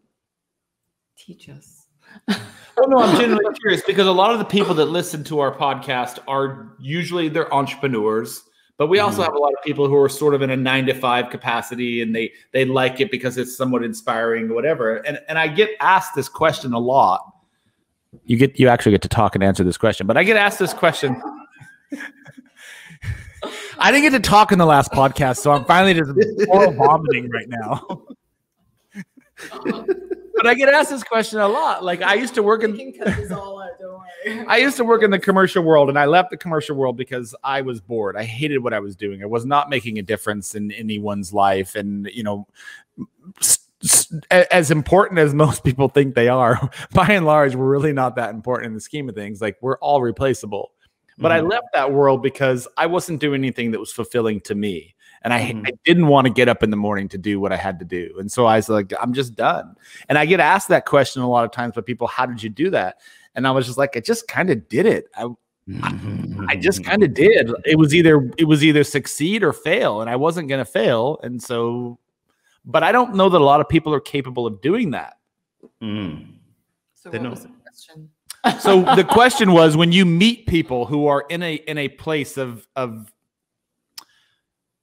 teach us. Oh no, I'm genuinely curious, because a lot of the people that listen to our podcast are usually they're entrepreneurs. But we also have a lot of people who are sort of in a 9-to-5 capacity, and they like it because it's somewhat inspiring or whatever. And I get asked this question a lot. You actually get to talk and answer this question, but I get asked this question. I didn't get to talk in the last podcast, so I'm finally just oral vomiting right now. But I get asked this question a lot. Like, I used to work in the commercial world, and I left the commercial world because I was bored. I hated what I was doing. I was not making a difference in anyone's life. And, you know, as important as most people think they are, by and large, we're really not that important in the scheme of things. Like, we're all replaceable. But I left that world because I wasn't doing anything that was fulfilling to me. And I didn't want to get up in the morning to do what I had to do. And so I was like, I'm just done. And I get asked that question a lot of times by people, how did you do that? And I was just like, I just kind of did it. I just kind of did. It was either succeed or fail. And I wasn't going to fail. And so, but I don't know that a lot of people are capable of doing that. So what was the question? So the question was, when you meet people who are in a place of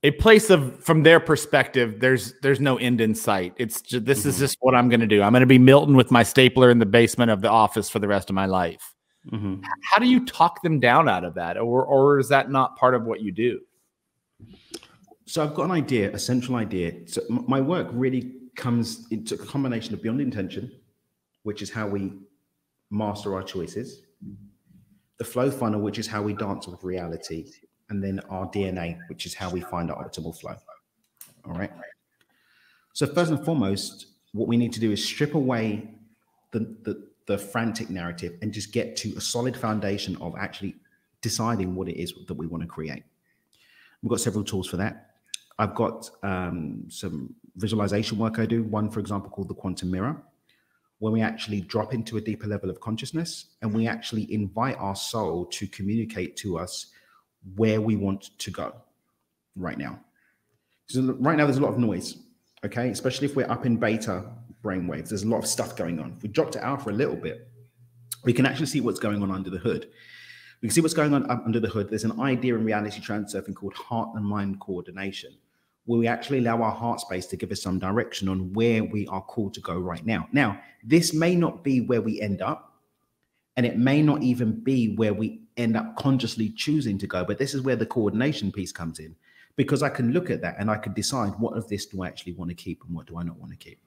a place of, from their perspective, there's no end in sight. It's just, this is just what I'm going to do. I'm going to be Milton with my stapler in the basement of the office for the rest of my life. How do you talk them down out of that? Or is that not part of what you do? So I've got an idea, a central idea. So my work really comes into a combination of Beyond Intention, which is how we master our choices, the Flow Funnel, which is how we dance with reality, and then our DNA, which is how we find our optimal flow. All right. So first and foremost, what we need to do is strip away the frantic narrative and just get to a solid foundation of actually deciding what it is that we want to create. We've got several tools for that. I've got some visualization work I do, one, for example, called the Quantum Mirror, where we actually drop into a deeper level of consciousness and we actually invite our soul to communicate to us where we want to go right now. So right now, there's a lot of noise, okay? Especially if we're up in beta brainwaves, there's a lot of stuff going on. If we drop to alpha a little bit, we can actually see what's going on under the hood. We can see what's going on under the hood. There's an idea in Reality Transurfing called heart and mind coordination, where we actually allow our heart space to give us some direction on where we are called to go right now. Now, this may not be where we end up, and it may not even be where we end up consciously choosing to go, but this is where the coordination piece comes in, because I can look at that and I can decide, what of this do I actually want to keep and what do I not want to keep?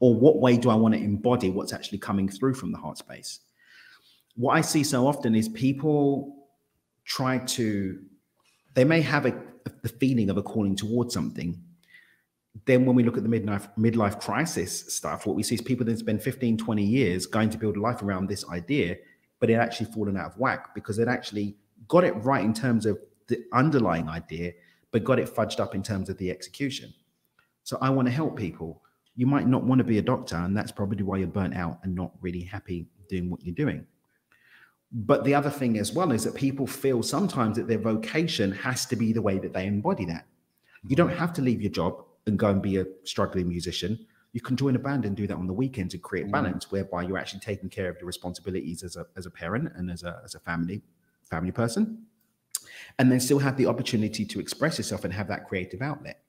Or what way do I want to embody what's actually coming through from the heart space? What I see so often is people try to, they may have the feeling of a calling towards something. Then when we look at the midlife crisis stuff, what we see is people that spend 15, 20 years going to build a life around this idea, but it actually fallen out of whack because they'd actually got it right in terms of the underlying idea, but got it fudged up in terms of the execution. So I want to help people. You might not want to be a doctor, and that's probably why you're burnt out and not really happy doing what you're doing. But the other thing as well is that people feel sometimes that their vocation has to be the way that they embody that. You don't have to leave your job and go and be a struggling musician. You can join a band and do that on the weekends and create balance, whereby you're actually taking care of your responsibilities as a parent and as a family person, and then still have the opportunity to express yourself and have that creative outlet.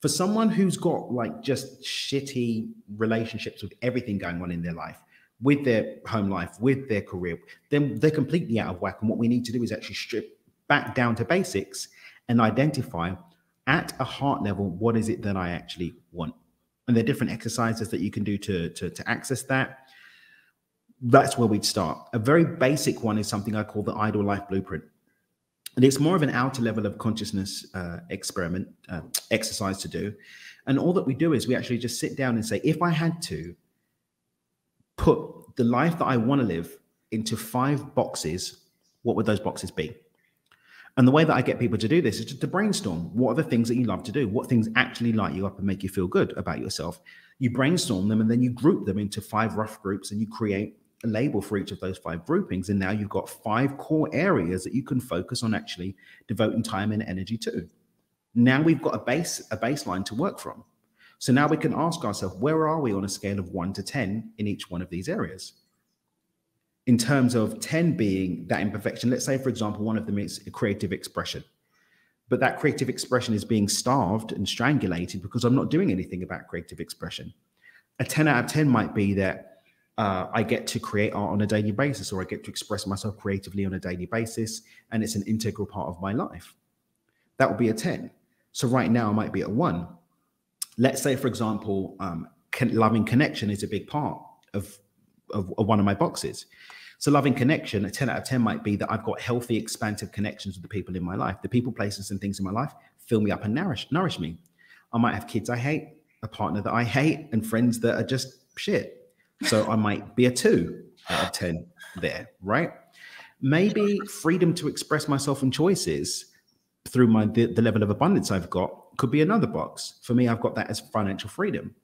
For someone who's got like just shitty relationships with everything going on in their life, with their home life, with their career, then they're completely out of whack. And what we need to do is actually strip back down to basics and identify at a heart level, what is it that I actually want? And there are different exercises that you can do to access that. That's where we'd start. A very basic one is something I call the Idle Life Blueprint. And it's more of an outer level of consciousness exercise to do. And all that we do is we actually just sit down and say, if I had to put the life that I want to live into 5 boxes, what would those boxes be? And the way that I get people to do this is just to brainstorm. What are the things that you love to do? What things actually light you up and make you feel good about yourself? You brainstorm them and then you group them into 5 rough groups and you create a label for each of those 5 groupings. And now you've got 5 core areas that you can focus on actually devoting time and energy to. Now we've got a baseline to work from. So now we can ask ourselves, where are we on a scale of 1 to 10 in each one of these areas? In terms of 10 being that imperfection, let's say, for example, one of them is a creative expression, but that creative expression is being starved and strangulated because I'm not doing anything about creative expression. A 10 out of 10 might be that I get to create art on a daily basis, or I get to express myself creatively on a daily basis, and it's an integral part of my life. That would be a 10. So right now I might be at 1. Let's say, for example, loving connection is a big part of one of my boxes. So loving connection, a 10 out of 10 might be that I've got healthy, expansive connections with the people in my life. The people, places, and things in my life fill me up and nourish me. I might have kids I hate, a partner that I hate, and friends that are just shit. So I might be a 2 out of 10 there, right? Maybe freedom to express myself and choices through the level of abundance I've got could be another box. For me, I've got that as financial freedom.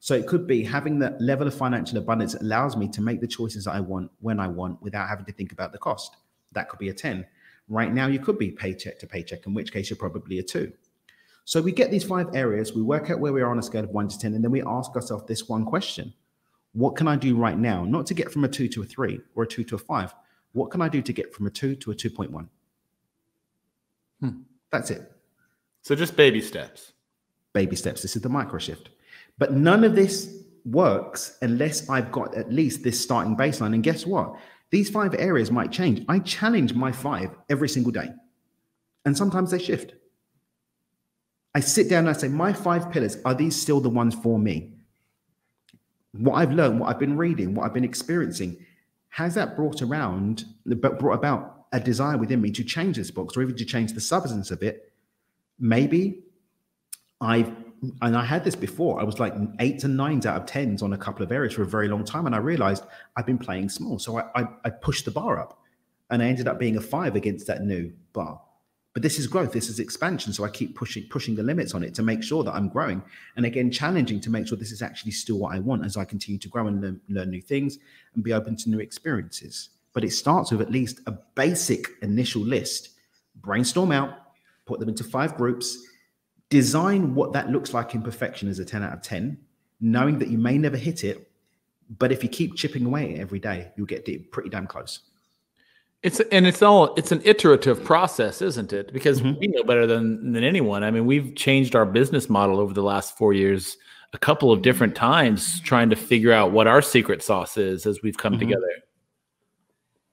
So it could be having that level of financial abundance that allows me to make the choices that I want when I want without having to think about the cost. That could be a 10. Right now, you could be paycheck to paycheck, in which case you're probably a 2. So we get these 5 areas, we work out where we are on a scale of 1 to 10, and then we ask ourselves this one question. What can I do right now? Not to get from a 2 to a 3 or a 2 to a 5. What can I do to get from a 2 to a 2.1? That's it. So just baby steps. Baby steps. This is the micro shift. But none of this works unless I've got at least this starting baseline. And guess what? These 5 areas might change. I challenge my 5 every single day. And sometimes they shift. I sit down and I say, my 5 pillars, are these still the ones for me? What I've learned, what I've been reading, what I've been experiencing, has that brought about a desire within me to change this box or even to change the substance of it? Maybe I had this before. I was like 8s and 9s out of 10s on a couple of areas for a very long time. And I realized I've been playing small. So I pushed the bar up and I ended up being a 5 against that new bar. But this is growth. This is expansion. So I keep pushing the limits on it to make sure that I'm growing. And again, challenging to make sure this is actually still what I want as I continue to grow and learn new things and be open to new experiences. But it starts with at least a basic initial list. Brainstorm out, put them into 5 groups, design what that looks like in perfection as a 10 out of 10, knowing that you may never hit it. But if you keep chipping away at it every day, you'll get pretty damn close. It's an iterative process, isn't it? Because we know better than anyone. I mean, we've changed our business model over the last 4 years a couple of different times, trying to figure out what our secret sauce is as we've come together.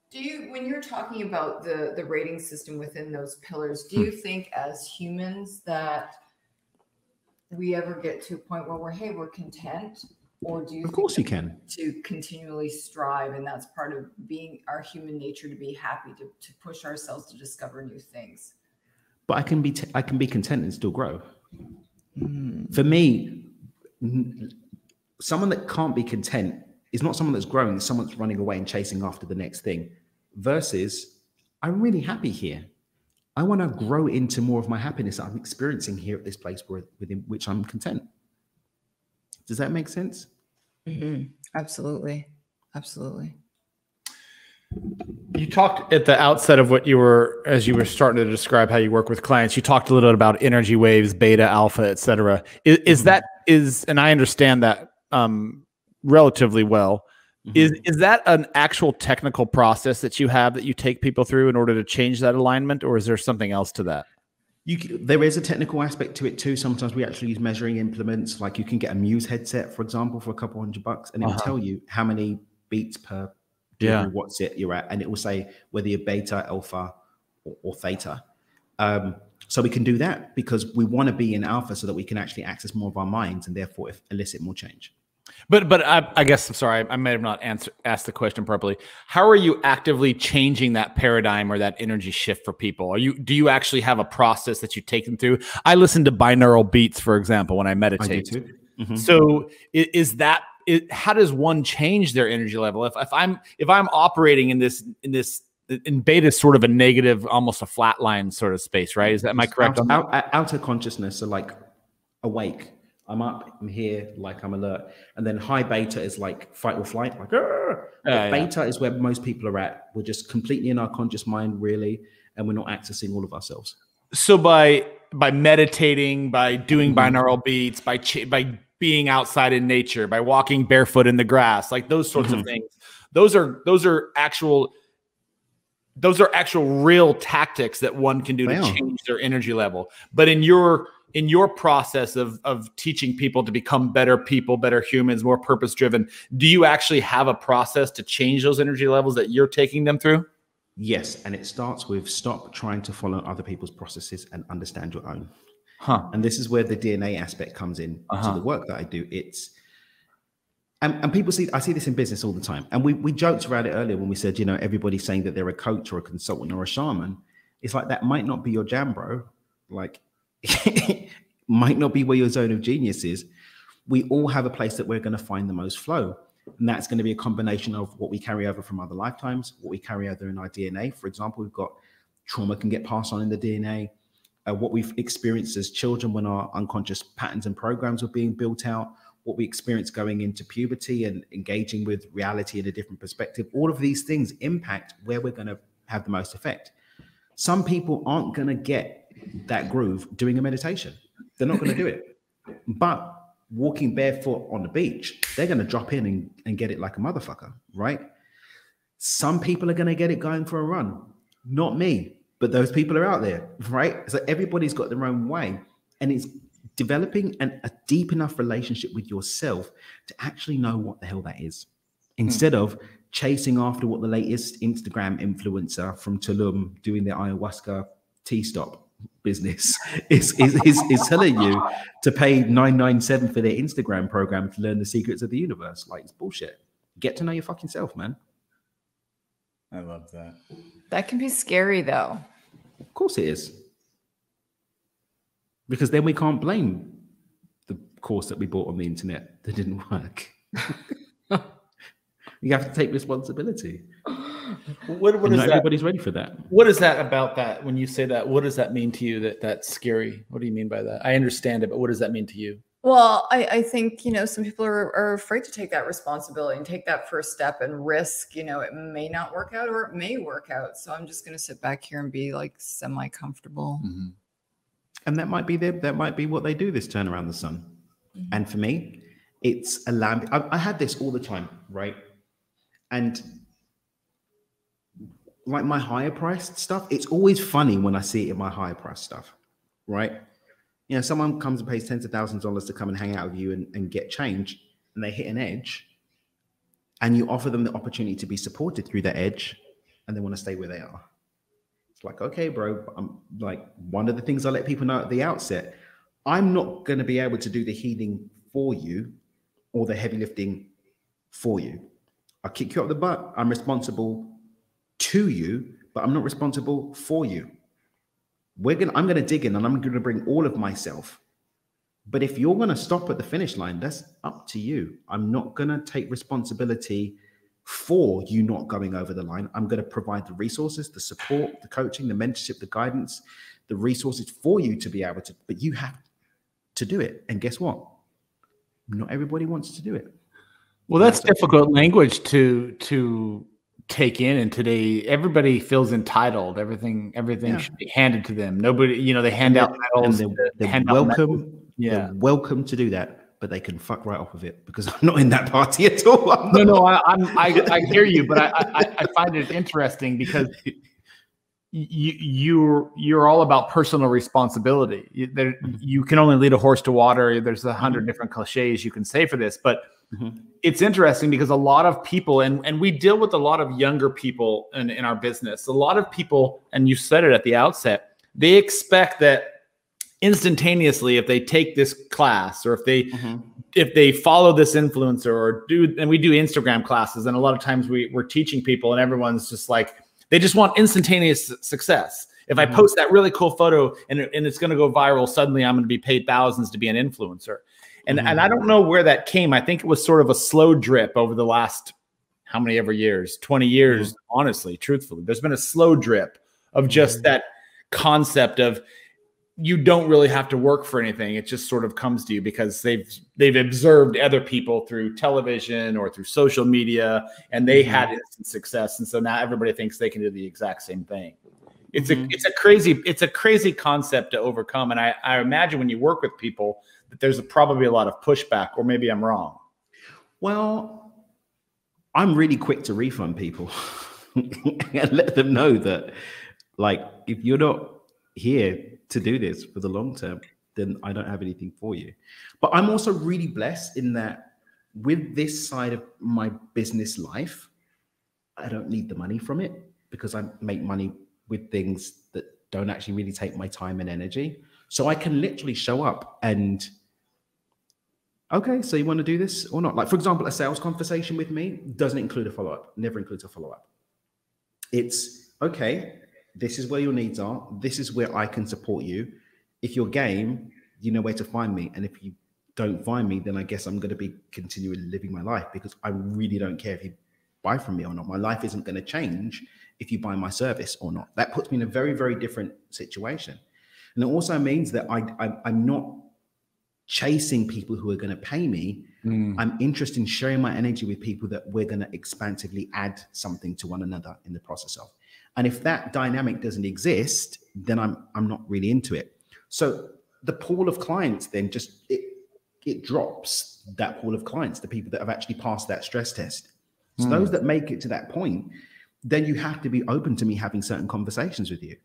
Do you, when you're talking about the rating system within those pillars, do you think as humans that we ever get to a point where we're content? Or do you think to continually strive, and that's part of being our human nature, to be happy, to push ourselves to discover new things? But I can be content and still grow. For me, someone that can't be content is not someone that's growing, it's someone that's running away and chasing after the next thing, versus I'm really happy here. I want to grow into more of my happiness that I'm experiencing here at this place within which I'm content. Does that make sense? Absolutely. Absolutely. You talked at the outset of as you were starting to describe how you work with clients, you talked a little bit about energy waves, beta, alpha, et cetera. And I understand that relatively well. Is that an actual technical process that you have that you take people through in order to change that alignment? Or is there something else to that? There is a technical aspect to it too. Sometimes we actually use measuring implements. Like you can get a Muse headset, for example, for a couple $100, and it'll tell you how many beats per watt set you're at. And it will say whether you're beta, alpha, or theta. So we can do that because we want to be in alpha so that we can actually access more of our minds and therefore elicit more change. But I guess, I'm sorry, I may have not asked the question properly. How are you actively changing that paradigm or that energy shift for people? Do you actually have a process that you take them through? I listen to binaural beats, for example, when I meditate. I do too. So how does one change their energy level? If I'm operating in beta, sort of a negative, almost a flatline sort of space, right? Am I correct on that? Outer consciousness, so like awake. I'm up, I'm here, like I'm alert. And then high beta is like fight or flight, like beta is where most people are at. We're just completely in our conscious mind, really, and we're not accessing all of ourselves. So by meditating, by doing binaural beats, by being outside in nature, by walking barefoot in the grass, like those sorts of things, those are actual real tactics that one can do to change their energy level. But in your process of teaching people to become better people, better humans, more purpose-driven, do you actually have a process to change those energy levels that you're taking them through? Yes, and it starts with stop trying to follow other people's processes and understand your own. And this is where the DNA aspect comes in to the work that I do. And people see, I see this in business all the time. And we joked around it earlier when we said, you know, everybody's saying that they're a coach or a consultant or a shaman. It's like, that might not be your jam, bro. Like, might not be where your zone of genius is. We all have a place that we're going to find the most flow. And that's going to be a combination of what we carry over from other lifetimes, what we carry over in our DNA. For example, we've got trauma can get passed on in the DNA, what we've experienced as children when our unconscious patterns and programs were being built out, what we experience going into puberty and engaging with reality in a different perspective. All of these things impact where we're going to have the most effect. Some people aren't going to get that groove doing a meditation. They're not going to do it. But walking barefoot on the beach, they're going to drop in and get it like a motherfucker, right? Some people are going to get it going for a run. Not me. But those people are out there, right? So everybody's got their own way. And it's developing a deep enough relationship with yourself to actually know what the hell that is, instead of chasing after what the latest Instagram influencer from Tulum doing their ayahuasca tea stop business is telling you to pay $9.97 for their Instagram program to learn the secrets of the universe. Like, it's bullshit. Get to know your fucking self, man. I love that. That can be scary, though. Of course it is. Because then we can't blame the course that we bought on the internet that didn't work. You have to take responsibility. What is that? Everybody's ready for that. What is that about that? When you say that, what does that mean to you, that that's scary? What do you mean by that? I understand it, but what does that mean to you? Well, I think, you know, some people are afraid to take that responsibility and take that first step and risk, you know, it may not work out or it may work out. So I'm just going to sit back here and be like semi-comfortable. Mm-hmm. And that might be what they do this turn around the sun. Mm-hmm. And for me, it's a lamb. I had this all the time, right? And like my higher priced stuff, it's always funny when I see it in my higher priced stuff, right? You know, someone comes and pays tens of thousands of dollars to come and hang out with you and get change, and they hit an edge, and you offer them the opportunity to be supported through that edge, and they want to stay where they are. It's like, okay, bro, I'm like, one of the things I let people know at the outset, I'm not going to be able to do the healing for you or the heavy lifting for you. I'll kick you up the butt. I'm responsible to you, but I'm not responsible for you. I'm going to dig in and I'm going to bring all of myself. But if you're going to stop at the finish line, that's up to you. I'm not going to take responsibility for you not going over the line. I'm going to provide the resources, the support, the coaching, the mentorship, the guidance, the resources for you to be able to, but you have to do it. And guess what? Not everybody wants to do it. Well, that's difficult language to take in. And today everybody feels entitled. Everything should be handed to them. Nobody, you know, they hand out titles. They're welcome. Yeah, they're welcome to do that, but they can fuck right off of it because I'm not in that party at all. I hear you, but I find it interesting because you're all about personal responsibility. You can only lead a horse to water. There's 100 different cliches you can say for this, but mm-hmm. It's interesting because a lot of people, and we deal with a lot of younger people in our business, a lot of people, and you said it at the outset, they expect that instantaneously, if they take this class or if they follow this influencer or do, and we do Instagram classes, and a lot of times we're teaching people and everyone's just like, they just want instantaneous success. If I post that really cool photo and it's going to go viral, suddenly I'm going to be paid thousands to be an influencer. And I don't know where that came. I think it was sort of a slow drip over the last, how many ever years, 20 years, honestly, truthfully. There's been a slow drip of just that concept of you don't really have to work for anything. It just sort of comes to you because they've observed other people through television or through social media, and they had instant success. And so now everybody thinks they can do the exact same thing. It's a crazy concept to overcome. And I imagine when you work with people, there's probably a lot of pushback, or maybe I'm wrong. Well, I'm really quick to refund people and let them know that, like, if you're not here to do this for the long term, then I don't have anything for you. But I'm also really blessed in that with this side of my business life, I don't need the money from it because I make money with things that don't actually really take my time and energy. So I can literally show up and, okay, so you want to do this or not? Like, for example, a sales conversation with me doesn't include a follow-up, never includes a follow-up. It's, okay, this is where your needs are. This is where I can support you. If you're game, you know where to find me. And if you don't find me, then I guess I'm going to be continually living my life because I really don't care if you buy from me or not. My life isn't going to change if you buy my service or not. That puts me in a very, very different situation. And it also means that I'm not chasing people who are going to pay me. I'm interested in sharing my energy with people that we're going to expansively add something to one another in the process of. And if that dynamic doesn't exist, then I'm not really into it. So the pool of clients then just, it drops that pool of clients, the people that have actually passed that stress test. So those that make it to that point, then you have to be open to me having certain conversations with you.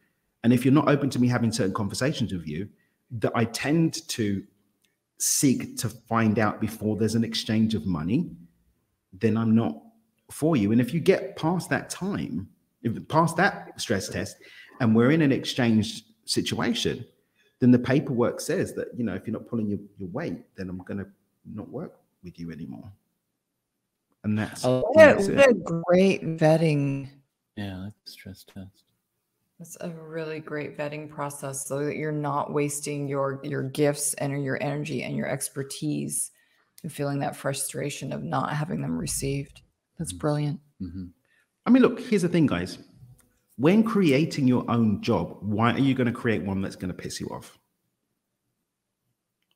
And if you're not open to me having certain conversations with you, that I tend to seek to find out before there's an exchange of money, then I'm not for you. And if you get past that time, past that stress test, and we're in an exchange situation, then the paperwork says that, you know, if you're not pulling your weight, then I'm going to not work with you anymore. And that's, what a great vetting. Yeah, like a stress test. That's a really great vetting process, so that you're not wasting your gifts and your energy and your expertise and feeling that frustration of not having them received. That's brilliant. Mm-hmm. I mean, look, here's the thing, guys. When creating your own job, why are you going to create one that's going to piss you off?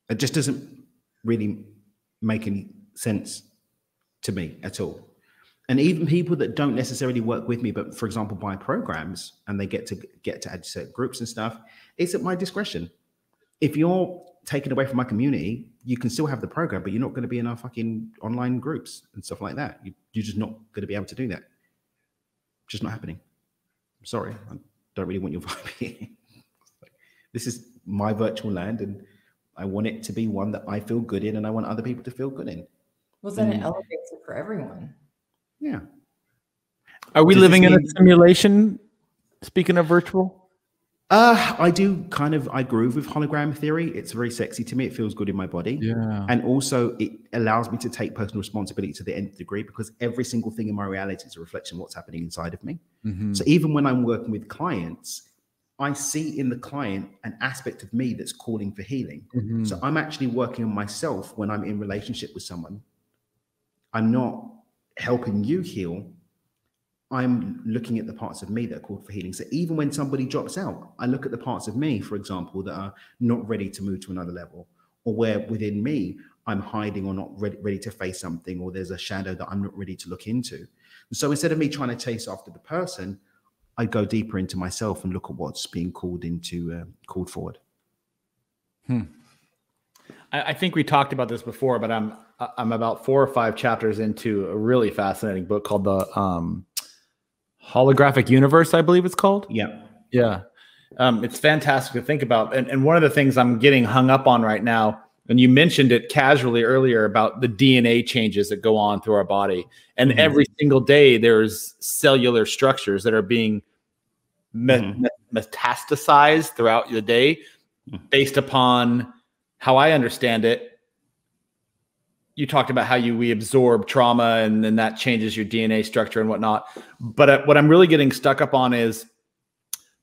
It just doesn't really make any sense to me at all. And even people that don't necessarily work with me, but for example, buy programs and they get to add certain groups and stuff, it's at my discretion. If you're taken away from my community, you can still have the program, but you're not going to be in our fucking online groups and stuff like that. You're just not going to be able to do that. Just not happening. I'm sorry. I don't really want your vibe here. This is my virtual land and I want it to be one that I feel good in and I want other people to feel good in. Well, then it elevates it for everyone. Yeah. Are we living in a simulation? Speaking of virtual, I do kind of, I groove with hologram theory. It's very sexy to me. It feels good in my body. Yeah. And also it allows me to take personal responsibility to the nth degree, because every single thing in my reality is a reflection of what's happening inside of me. Mm-hmm. So even when I'm working with clients, I see in the client an aspect of me that's calling for healing. Mm-hmm. So I'm actually working on myself when I'm in relationship with someone. I'm not helping you heal, I'm looking at the parts of me that are called for healing. So even when somebody drops out, I look at the parts of me, for example, that are not ready to move to another level, or where within me, I'm hiding or not ready to face something, or there's a shadow that I'm not ready to look into. And so instead of me trying to chase after the person, I go deeper into myself and look at what's being called forward. Hmm. I think we talked about this before, but I'm about 4 or 5 chapters into a really fascinating book called the Holographic Universe, I believe it's called. Yeah. Yeah. It's fantastic to think about. And one of the things I'm getting hung up on right now, and you mentioned it casually earlier about the DNA changes that go on through our body. And mm-hmm. every single day there's cellular structures that are being mm-hmm. metastasized throughout the day based upon how I understand it. You talked about how we absorb trauma and then that changes your DNA structure and whatnot. But what I'm really getting stuck up on is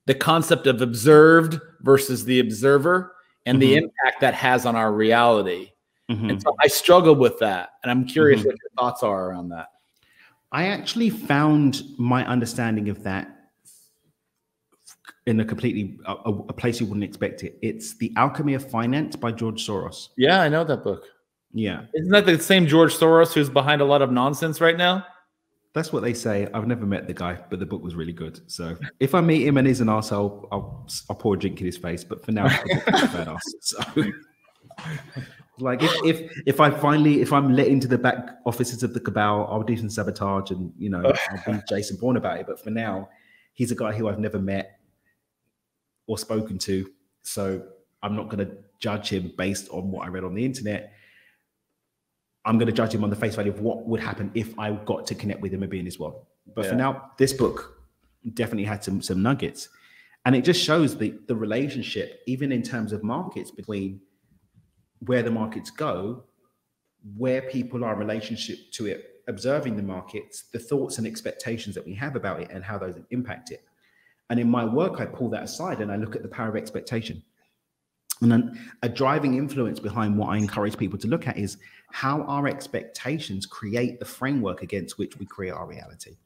the concept of observed versus the observer and mm-hmm. the impact that has on our reality. Mm-hmm. And so I struggle with that. And I'm curious mm-hmm. what your thoughts are around that. I actually found my understanding of that in a completely, a place you wouldn't expect it. It's The Alchemy of Finance by George Soros. Yeah, I know that book. Yeah. Isn't that the same George Soros who's behind a lot of nonsense right now? That's what they say. I've never met the guy, but the book was really good. So if I meet him and he's an asshole, I'll pour a drink in his face. But for now, so like if I finally, if I'm let into the back offices of the cabal, I'll do some sabotage and, you know, I'll be Jason Bourne about it. But for now, he's a guy who I've never met or spoken to. So I'm not going to judge him based on what I read on the internet. I'm going to judge him on the face value of what would happen if I got to connect with him and be in his world. But yeah. For now, this book definitely had some nuggets. And it just shows the relationship, even in terms of markets, between where the markets go, where people are in relationship to it, observing the markets, the thoughts and expectations that we have about it and how those impact it. And in my work, I pull that aside and I look at the power of expectation. And then a driving influence behind what I encourage people to look at is how our expectations create the framework against which we create our reality.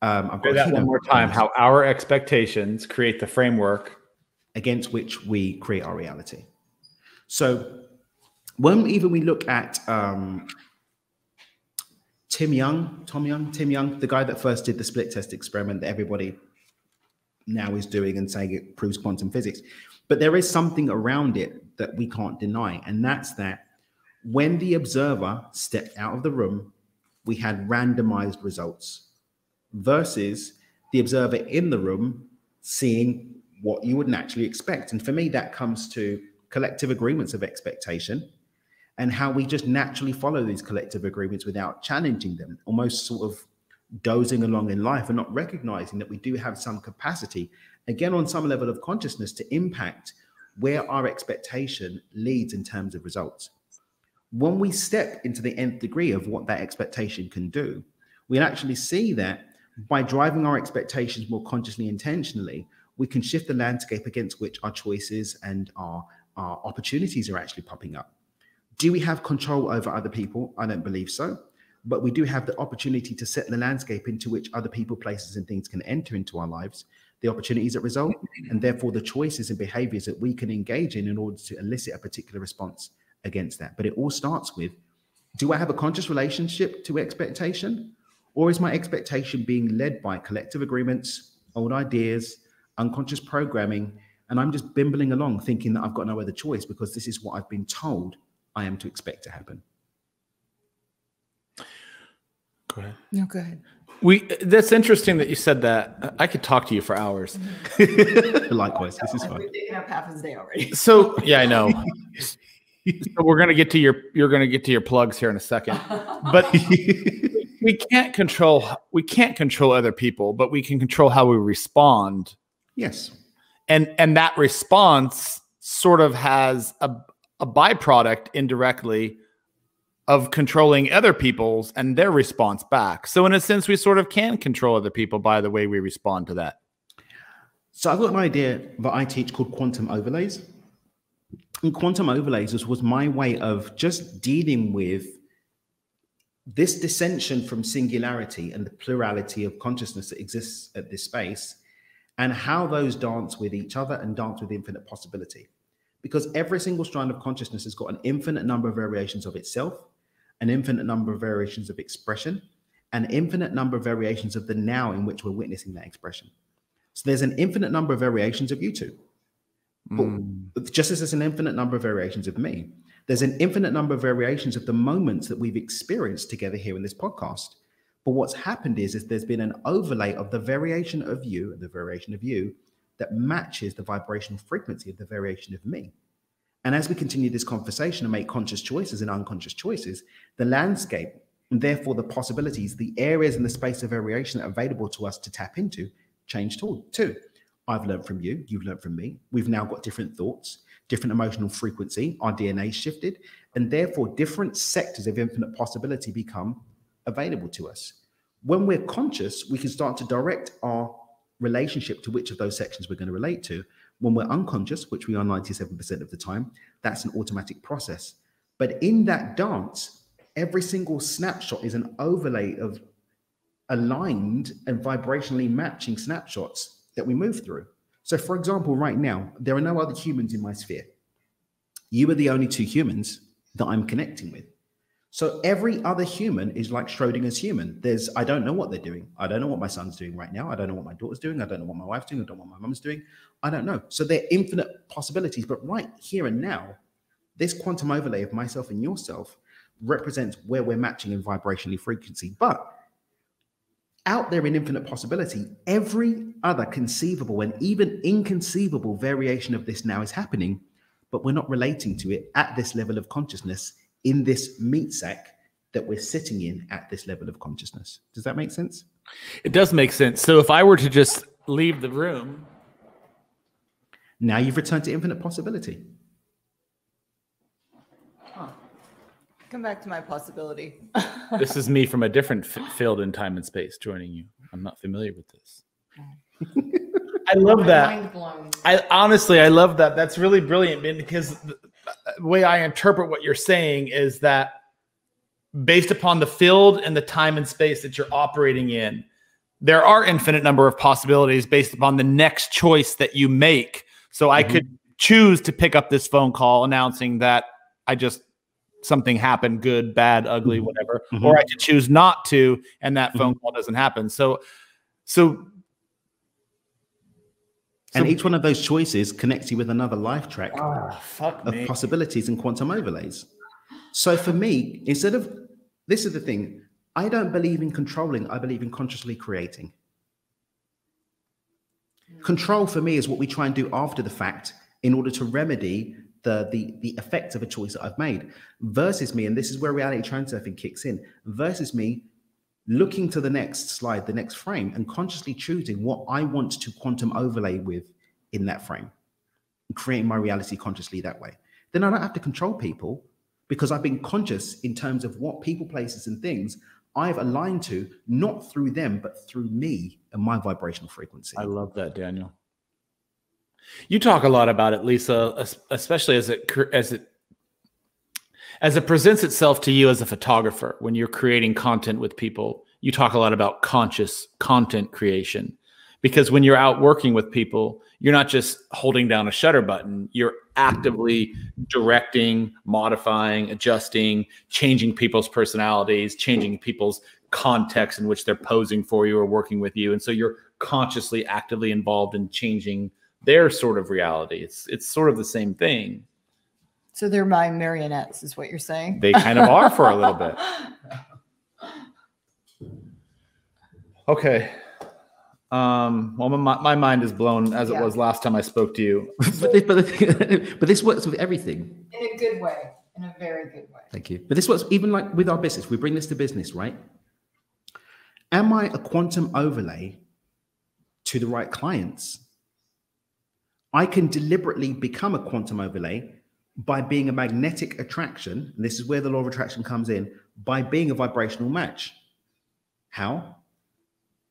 I've got that one more time, how our expectations create the framework against which we create our reality. So when even we look at Tim Young, the guy that first did the split test experiment that everybody now is doing and saying it proves quantum physics. But there is something around it that we can't deny. And that's that when the observer stepped out of the room, we had randomized results versus the observer in the room seeing what you would naturally expect. And for me, that comes to collective agreements of expectation and how we just naturally follow these collective agreements without challenging them, almost sort of dozing along in life and not recognizing that we do have some capacity, again, on some level of consciousness, to impact where our expectation leads in terms of results. When we step into the nth degree of what that expectation can do, we actually see that by driving our expectations more consciously, intentionally, we can shift the landscape against which our choices and our opportunities are actually popping up. Do we have control over other people? I don't believe so. But we do have the opportunity to set the landscape into which other people, places, and things can enter into our lives, the opportunities that result, and therefore the choices and behaviors that we can engage in order to elicit a particular response against that. But it all starts with, do I have a conscious relationship to expectation? Or is my expectation being led by collective agreements, old ideas, unconscious programming, and I'm just bimbling along thinking that I've got no other choice because this is what I've been told I am to expect to happen? Go ahead. No, go ahead. That's interesting that you said that. I could talk to you for hours. Likewise, this is fun. We've taken up half his day already. So yeah, I know. So we're gonna get to your plugs here in a second, but we can't control other people, but we can control how we respond. Yes, and that response sort of has a byproduct indirectly of controlling other people's and their response back. So in a sense, we sort of can control other people by the way we respond to that. So I've got an idea that I teach called Quantum Overlays. And Quantum Overlays was my way of just dealing with this dissension from singularity and the plurality of consciousness that exists at this space, and how those dance with each other and dance with infinite possibility. Because every single strand of consciousness has got an infinite number of variations of itself, an infinite number of variations of expression, an infinite number of variations of the now in which we're witnessing that expression. So there's an infinite number of variations of you two. But just as there's an infinite number of variations of me, there's an infinite number of variations of the moments that we've experienced together here in this podcast. But what's happened is there's been an overlay of the variation of you and the variation of you that matches the vibrational frequency of the variation of me. And as we continue this conversation and make conscious choices and unconscious choices, the landscape, and therefore the possibilities, the areas and the space of variation that are available to us to tap into, change too. I've learned from you, you've learned from me. We've now got different thoughts, different emotional frequency, our DNA shifted, and therefore different sectors of infinite possibility become available to us. When we're conscious, we can start to direct our relationship to which of those sections we're going to relate to. When we're unconscious, which we are 97% of the time, that's an automatic process. But in that dance, every single snapshot is an overlay of aligned and vibrationally matching snapshots that we move through. So for example, right now, there are no other humans in my sphere. You are the only two humans that I'm connecting with. So every other human is like Schrodinger's human. I don't know what they're doing. I don't know what my son's doing right now. I don't know what my daughter's doing. I don't know what my wife's doing. I don't know what my mum's doing. I don't know. So they're infinite possibilities. But right here and now, this quantum overlay of myself and yourself represents where we're matching in vibrationally frequency. But out there in infinite possibility, every other conceivable and even inconceivable variation of this now is happening, but we're not relating to it at this level of consciousness in this meat sack that we're sitting in at this level of consciousness. Does that make sense? It does make sense. So if I were to just leave the room. Now you've returned to infinite possibility. Huh. Come back to my possibility. This is me from a different field in time and space joining you. I'm not familiar with this. I love that. I honestly love that. That's really brilliant, Ben, because the way I interpret what you're saying is that based upon the field and the time and space that you're operating in, there are infinite number of possibilities based upon the next choice that you make. So I could choose to pick up this phone call announcing that something happened, good, bad, ugly, whatever, or I could choose not to, and that phone call doesn't happen. So each one of those choices connects you with another life track of possibilities and quantum overlays. So for me, this is the thing, I don't believe in controlling, I believe in consciously creating. Control for me is what we try and do after the fact in order to remedy the effect of a choice that I've made, versus me, and this is where reality transurfing kicks in, versus me looking to the next slide, the next frame, and consciously choosing what I want to quantum overlay with in that frame, and creating my reality consciously that way. Then I don't have to control people because I've been conscious in terms of what people, places, and things I've aligned to, not through them, but through me and my vibrational frequency. I love that, Daniel. You talk a lot about it, Lisa, especially as it presents itself to you as a photographer, when you're creating content with people. You talk a lot about conscious content creation, because when you're out working with people, you're not just holding down a shutter button. You're actively directing, modifying, adjusting, changing people's personalities, changing people's context in which they're posing for you or working with you. And so you're consciously, actively involved in changing their sort of reality. It's sort of the same thing. So they're my marionettes, is what you're saying? They kind of are for a little bit. Okay. Well, my mind is blown as it was last time I spoke to you. But this works with everything. In a good way, in a very good way. Thank you. But this works even like with our business. We bring this to business, right? Am I a quantum overlay to the right clients? I can deliberately become a quantum overlay by being a magnetic attraction. And this is where the law of attraction comes in, by being a vibrational match. How?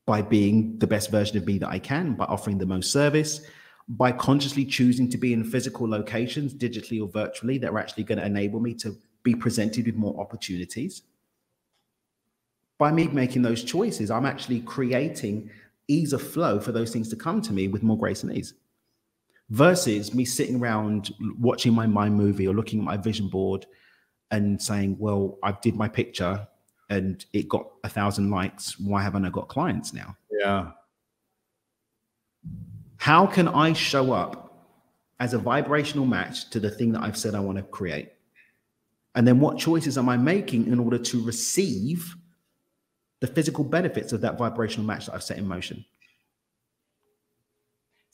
By being the best version of me that I can, by offering the most service, by consciously choosing to be in physical locations, digitally or virtually, that are actually going to enable me to be presented with more opportunities. By me making those choices, I'm actually creating ease of flow for those things to come to me with more grace and ease. Versus me sitting around watching my mind movie or looking at my vision board and saying, well, I did my picture and it got 1,000 likes. Why haven't I got clients now? Yeah. How can I show up as a vibrational match to the thing that I've said I want to create? And then what choices am I making in order to receive the physical benefits of that vibrational match that I've set in motion?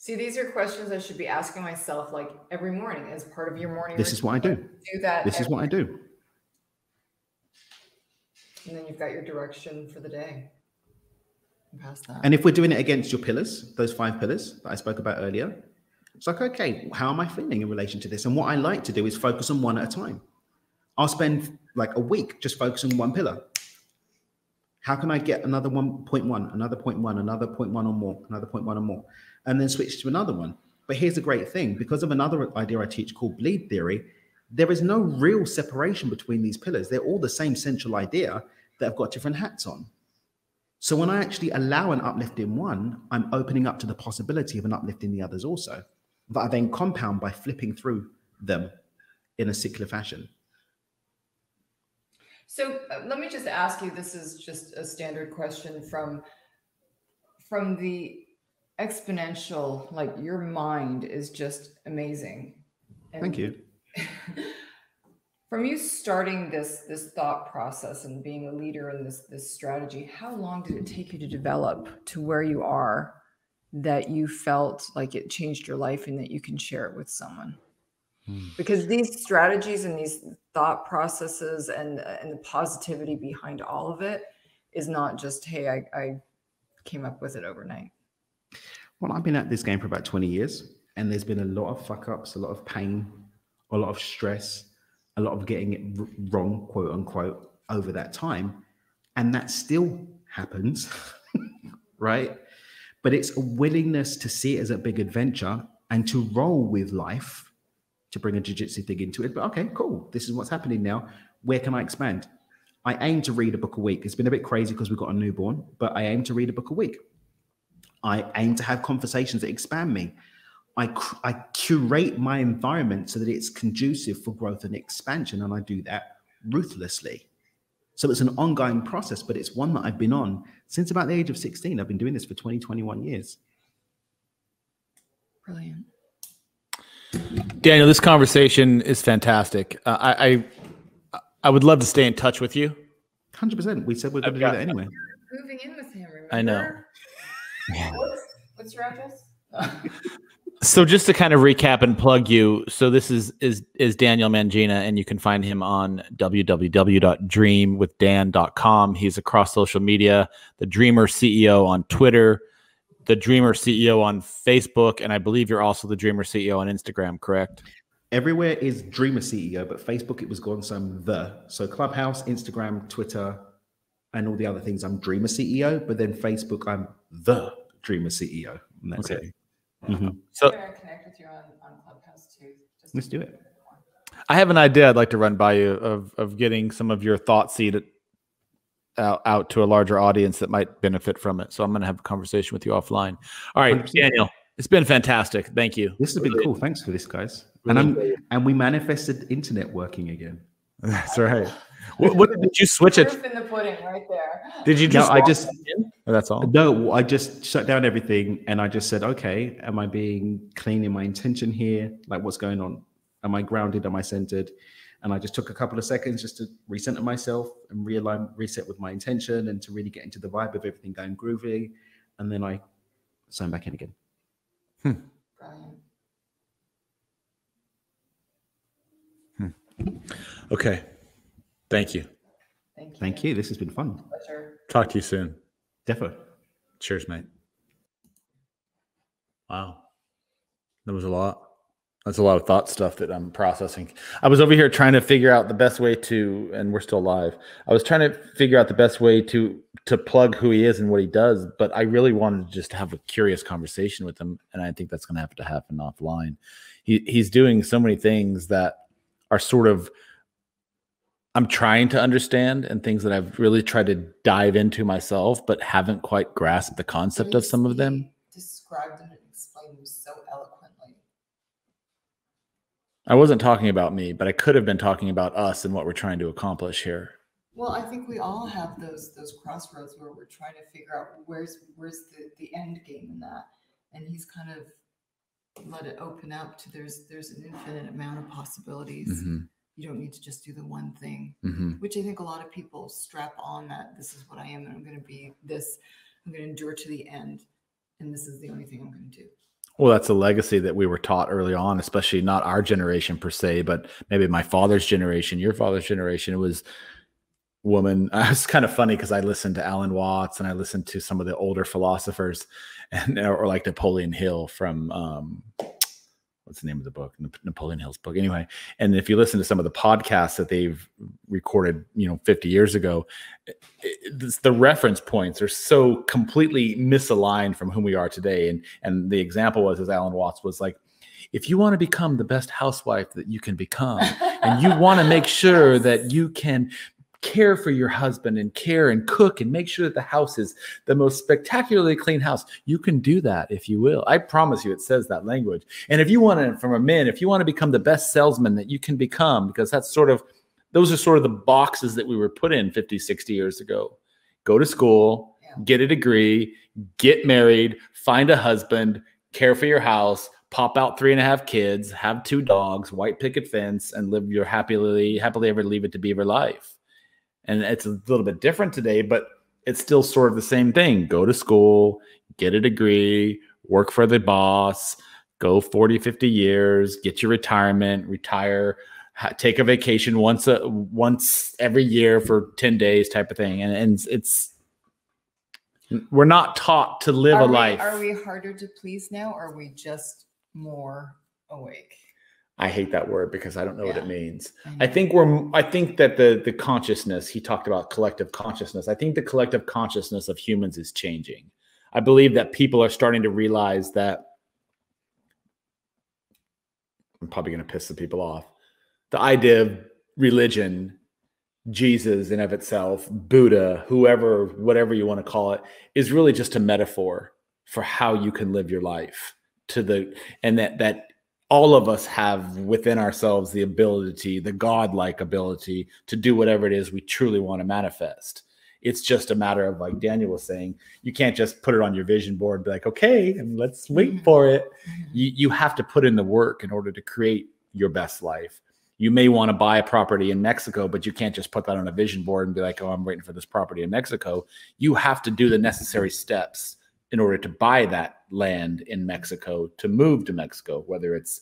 See, these are questions I should be asking myself like every morning as part of your morning. This is what I do. Do that. This is what I do. And then you've got your direction for the day. Past that. And if we're doing it against your pillars, those 5 pillars that I spoke about earlier, it's like, okay, how am I feeling in relation to this? And what I like to do is focus on one at a time. I'll spend like a week just focusing on one pillar. How can I get another 1.1, another 0.1, another 0.1 or more, another 0.1 or more, and then switch to another one? But here's the great thing. Because of another idea I teach called Bleed Theory, there is no real separation between these pillars. They're all the same central idea that have got different hats on. So when I actually allow an uplift in one, I'm opening up to the possibility of an uplift in the others also, that I then compound by flipping through them in a cyclical fashion. So let me just ask you, this is just a standard question from the exponential, like your mind is just amazing. And thank you. From you starting this thought process and being a leader in this strategy, how long did it take you to develop to where you are that you felt like it changed your life and that you can share it with someone? Because these strategies and these thought processes and the positivity behind all of it is not just, hey, I came up with it overnight. Well, I've been at this game for about 20 years, and there's been a lot of fuck ups, a lot of pain, a lot of stress, a lot of getting it wrong, quote unquote, over that time. And that still happens, right? But it's a willingness to see it as a big adventure and to roll with life, to bring a jiu-jitsu thing into it. But okay, cool. This is what's happening now. Where can I expand? I aim to read a book a week. It's been a bit crazy because we've got a newborn, but I aim to read a book a week. I aim to have conversations that expand me. I curate my environment so that it's conducive for growth and expansion, and I do that ruthlessly. So it's an ongoing process, but it's one that I've been on since about the age of 16. I've been doing this for 20, 21 years. Brilliant. Daniel, this conversation is fantastic. I would love to stay in touch with you. 100%. We said we're going to do that anyway. Moving in with him, remember? I know. What's Rogers? So just to kind of recap and plug you, so this is Daniel Mangina, and you can find him on www.dreamwithdan.com. He's across social media, The Dreamer CEO on Twitter, The Dreamer CEO on Facebook, and I believe you're also The Dreamer CEO on Instagram, correct? Everywhere is Dreamer CEO, but Facebook, it was gone, so I'm The. So Clubhouse, Instagram, Twitter, and all the other things, I'm Dreamer CEO, but then Facebook, I'm The Dreamer CEO, and that's okay. It. Mm-hmm. So connect with you on Clubhouse too. Just let's do it. I have an idea I'd like to run by you of getting some of your thoughts seeded out to a larger audience that might benefit from it. So I'm going to have a conversation with you offline. All right, 100%. Daniel, it's been fantastic. Thank you. This has been cool. Thanks for this, guys. Really? And we manifested internet working again. That's right. What did you switch it? In the pudding, right there. Did you just? No, I just. That's all. No, I just shut down everything, and I just said, "Okay, am I being clean in my intention here? Like, what's going on? Am I grounded? Am I centered?" And I just took a couple of seconds just to recenter myself and realign, reset with my intention, and to really get into the vibe of everything going groovy. And then I signed back in again. Okay. Thank you. Thank you. Thank you. This has been fun. Pleasure. Talk to you soon. Definitely. Cheers, mate. Wow. That was a lot. That's a lot of thought stuff that I'm processing. I was over here trying to figure out the best way to, and we're still live. I was trying to figure out the best way to plug who he is and what he does, but I really wanted to just have a curious conversation with him. And I think that's going to have to happen offline. He's doing so many things that are sort of, I'm trying to understand, and things that I've really tried to dive into myself, but haven't quite grasped the concept of some of them. Described and explained them so eloquently. I wasn't talking about me, but I could have been talking about us and what we're trying to accomplish here. Well, I think we all have those crossroads where we're trying to figure out where's the end game in that, and he's kind of let it open up to there's an infinite amount of possibilities. Mm-hmm. You don't need to just do the one thing, mm-hmm. which I think a lot of people strap on that. This is what I am, and I'm going to be this. I'm going to endure to the end, and this is the only thing I'm going to do. Well, that's a legacy that we were taught early on, especially not our generation per se, but maybe my father's generation, your father's generation. It was woman. It's kind of funny because I listened to Alan Watts, and I listened to some of the older philosophers, and or like Napoleon Hill from. What's the name of the book? Napoleon Hill's book. Anyway, and if you listen to some of the podcasts that they've recorded, 50 years ago, the reference points are so completely misaligned from whom we are today. And the example was, as Alan Watts was like, if you want to become the best housewife that you can become, and you want to make sure that you can care for your husband and care and cook and make sure that the house is the most spectacularly clean house. You can do that if you will. I promise you it says that language. And if you want to, from a man, if you want to become the best salesman that you can become, because that's sort of, those are sort of the boxes that we were put in 50, 60 years ago. Go to school, get a degree, get married, find a husband, care for your house, pop out 3.5 kids, have 2 dogs, white picket fence, and live your happily ever leave it to beaver life. And it's a little bit different today, but it's still sort of the same thing. Go to school, get a degree, work for the boss, go 40, 50 years, get your retirement, retire, take a vacation once every year for 10 days type of thing. And it's, we're not taught to live a life. Are we harder to please now? Or are we just more awake? I hate that word because I don't know what it means. I think that the consciousness, he talked about collective consciousness. I think the collective consciousness of humans is changing. I believe that people are starting to realize that, I'm probably going to piss some people off, the idea of religion, Jesus in of itself, Buddha, whoever, whatever you want to call it, is really just a metaphor for how you can live your life and that all of us have within ourselves the ability, the godlike ability to do whatever it is we truly want to manifest. It's just a matter of, like Daniel was saying, you can't just put it on your vision board and be like, okay, and let's wait for it. You have to put in the work in order to create your best life. You may want to buy a property in Mexico, but you can't just put that on a vision board and be like, oh, I'm waiting for this property in Mexico. You have to do the necessary steps in order to buy that land in Mexico to move to Mexico, whether it's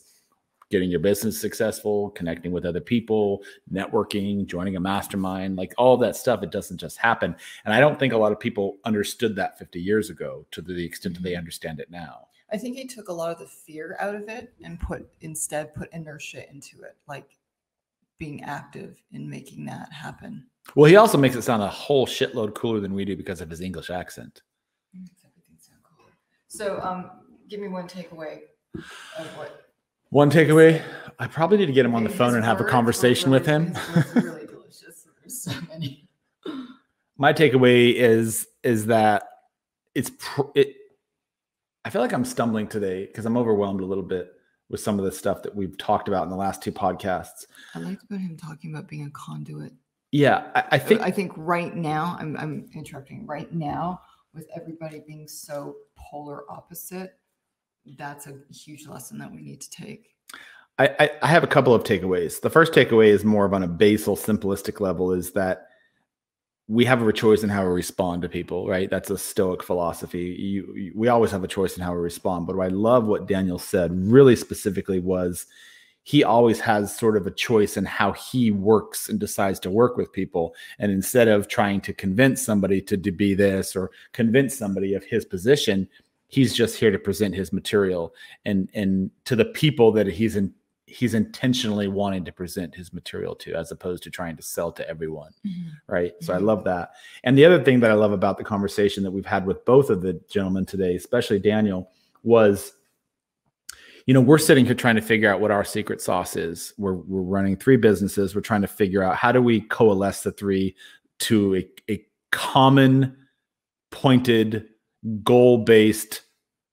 getting your business successful, connecting with other people, networking, joining a mastermind, like all that stuff. It doesn't just happen. And I don't think a lot of people understood that 50 years ago to the extent that they understand it now. I think it took a lot of the fear out of it and instead put inertia into it, like being active in making that happen. Well, he also makes it sound a whole shitload cooler than we do because of his English accent. Makes everything sound cooler. So give me one takeaway of what... One takeaway, I probably need to get him on the phone and have a conversation with him. It's really delicious. There's so many. My takeaway is that I feel like I'm stumbling today because I'm overwhelmed a little bit with some of the stuff that we've talked about in the last two podcasts. I liked about him talking about being a conduit. Yeah, I think right now I'm interrupting right now with everybody being so polar opposite. That's a huge lesson that we need to take. I have a couple of takeaways. The first takeaway is more of on a basal, simplistic level is that we have a choice in how we respond to people, right? That's a Stoic philosophy. We always have a choice in how we respond. But I love what Daniel said really specifically was he always has sort of a choice in how he works and decides to work with people. And instead of trying to convince somebody to be this or convince somebody of his position, he's just here to present his material and to the people that he's intentionally wanting to present his material to, as opposed to trying to sell to everyone. Mm-hmm. Right. So I love that. And the other thing that I love about the conversation that we've had with both of the gentlemen today, especially Daniel, was, you know, we're sitting here trying to figure out what our secret sauce is. We're running three businesses. We're trying to figure out how do we coalesce the three to a common pointed goal-based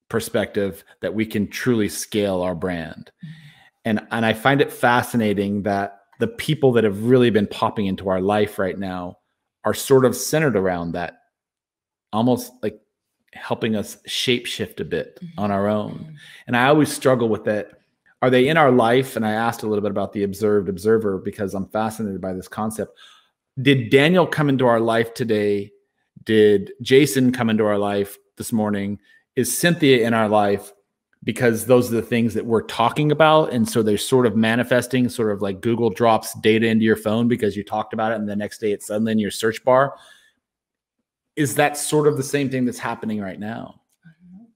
perspective that we can truly scale our brand. And I find it fascinating that the people that have really been popping into our life right now are sort of centered around that, almost like helping us shape shift a bit on our own. And I always struggle with that. Are they in our life? And I asked a little bit about the observed observer because I'm fascinated by this concept. Did Daniel come into our life today? Did Jason come into our life this morning? Is Cynthia in our life? Because those are the things that we're talking about. And so they're sort of manifesting, sort of like Google drops data into your phone because you talked about it. And the next day it's suddenly in your search bar. Is that sort of the same thing that's happening right now? I don't know.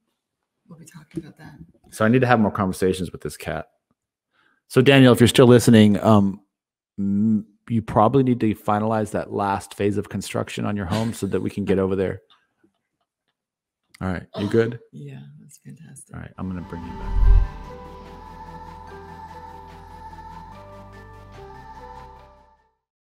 We'll be talking about that. So I need to have more conversations with this cat. So Daniel, if you're still listening, you probably need to finalize that last phase of construction on your home so that we can get over there. All right. You good? Yeah, that's fantastic. All right. I'm going to bring you back.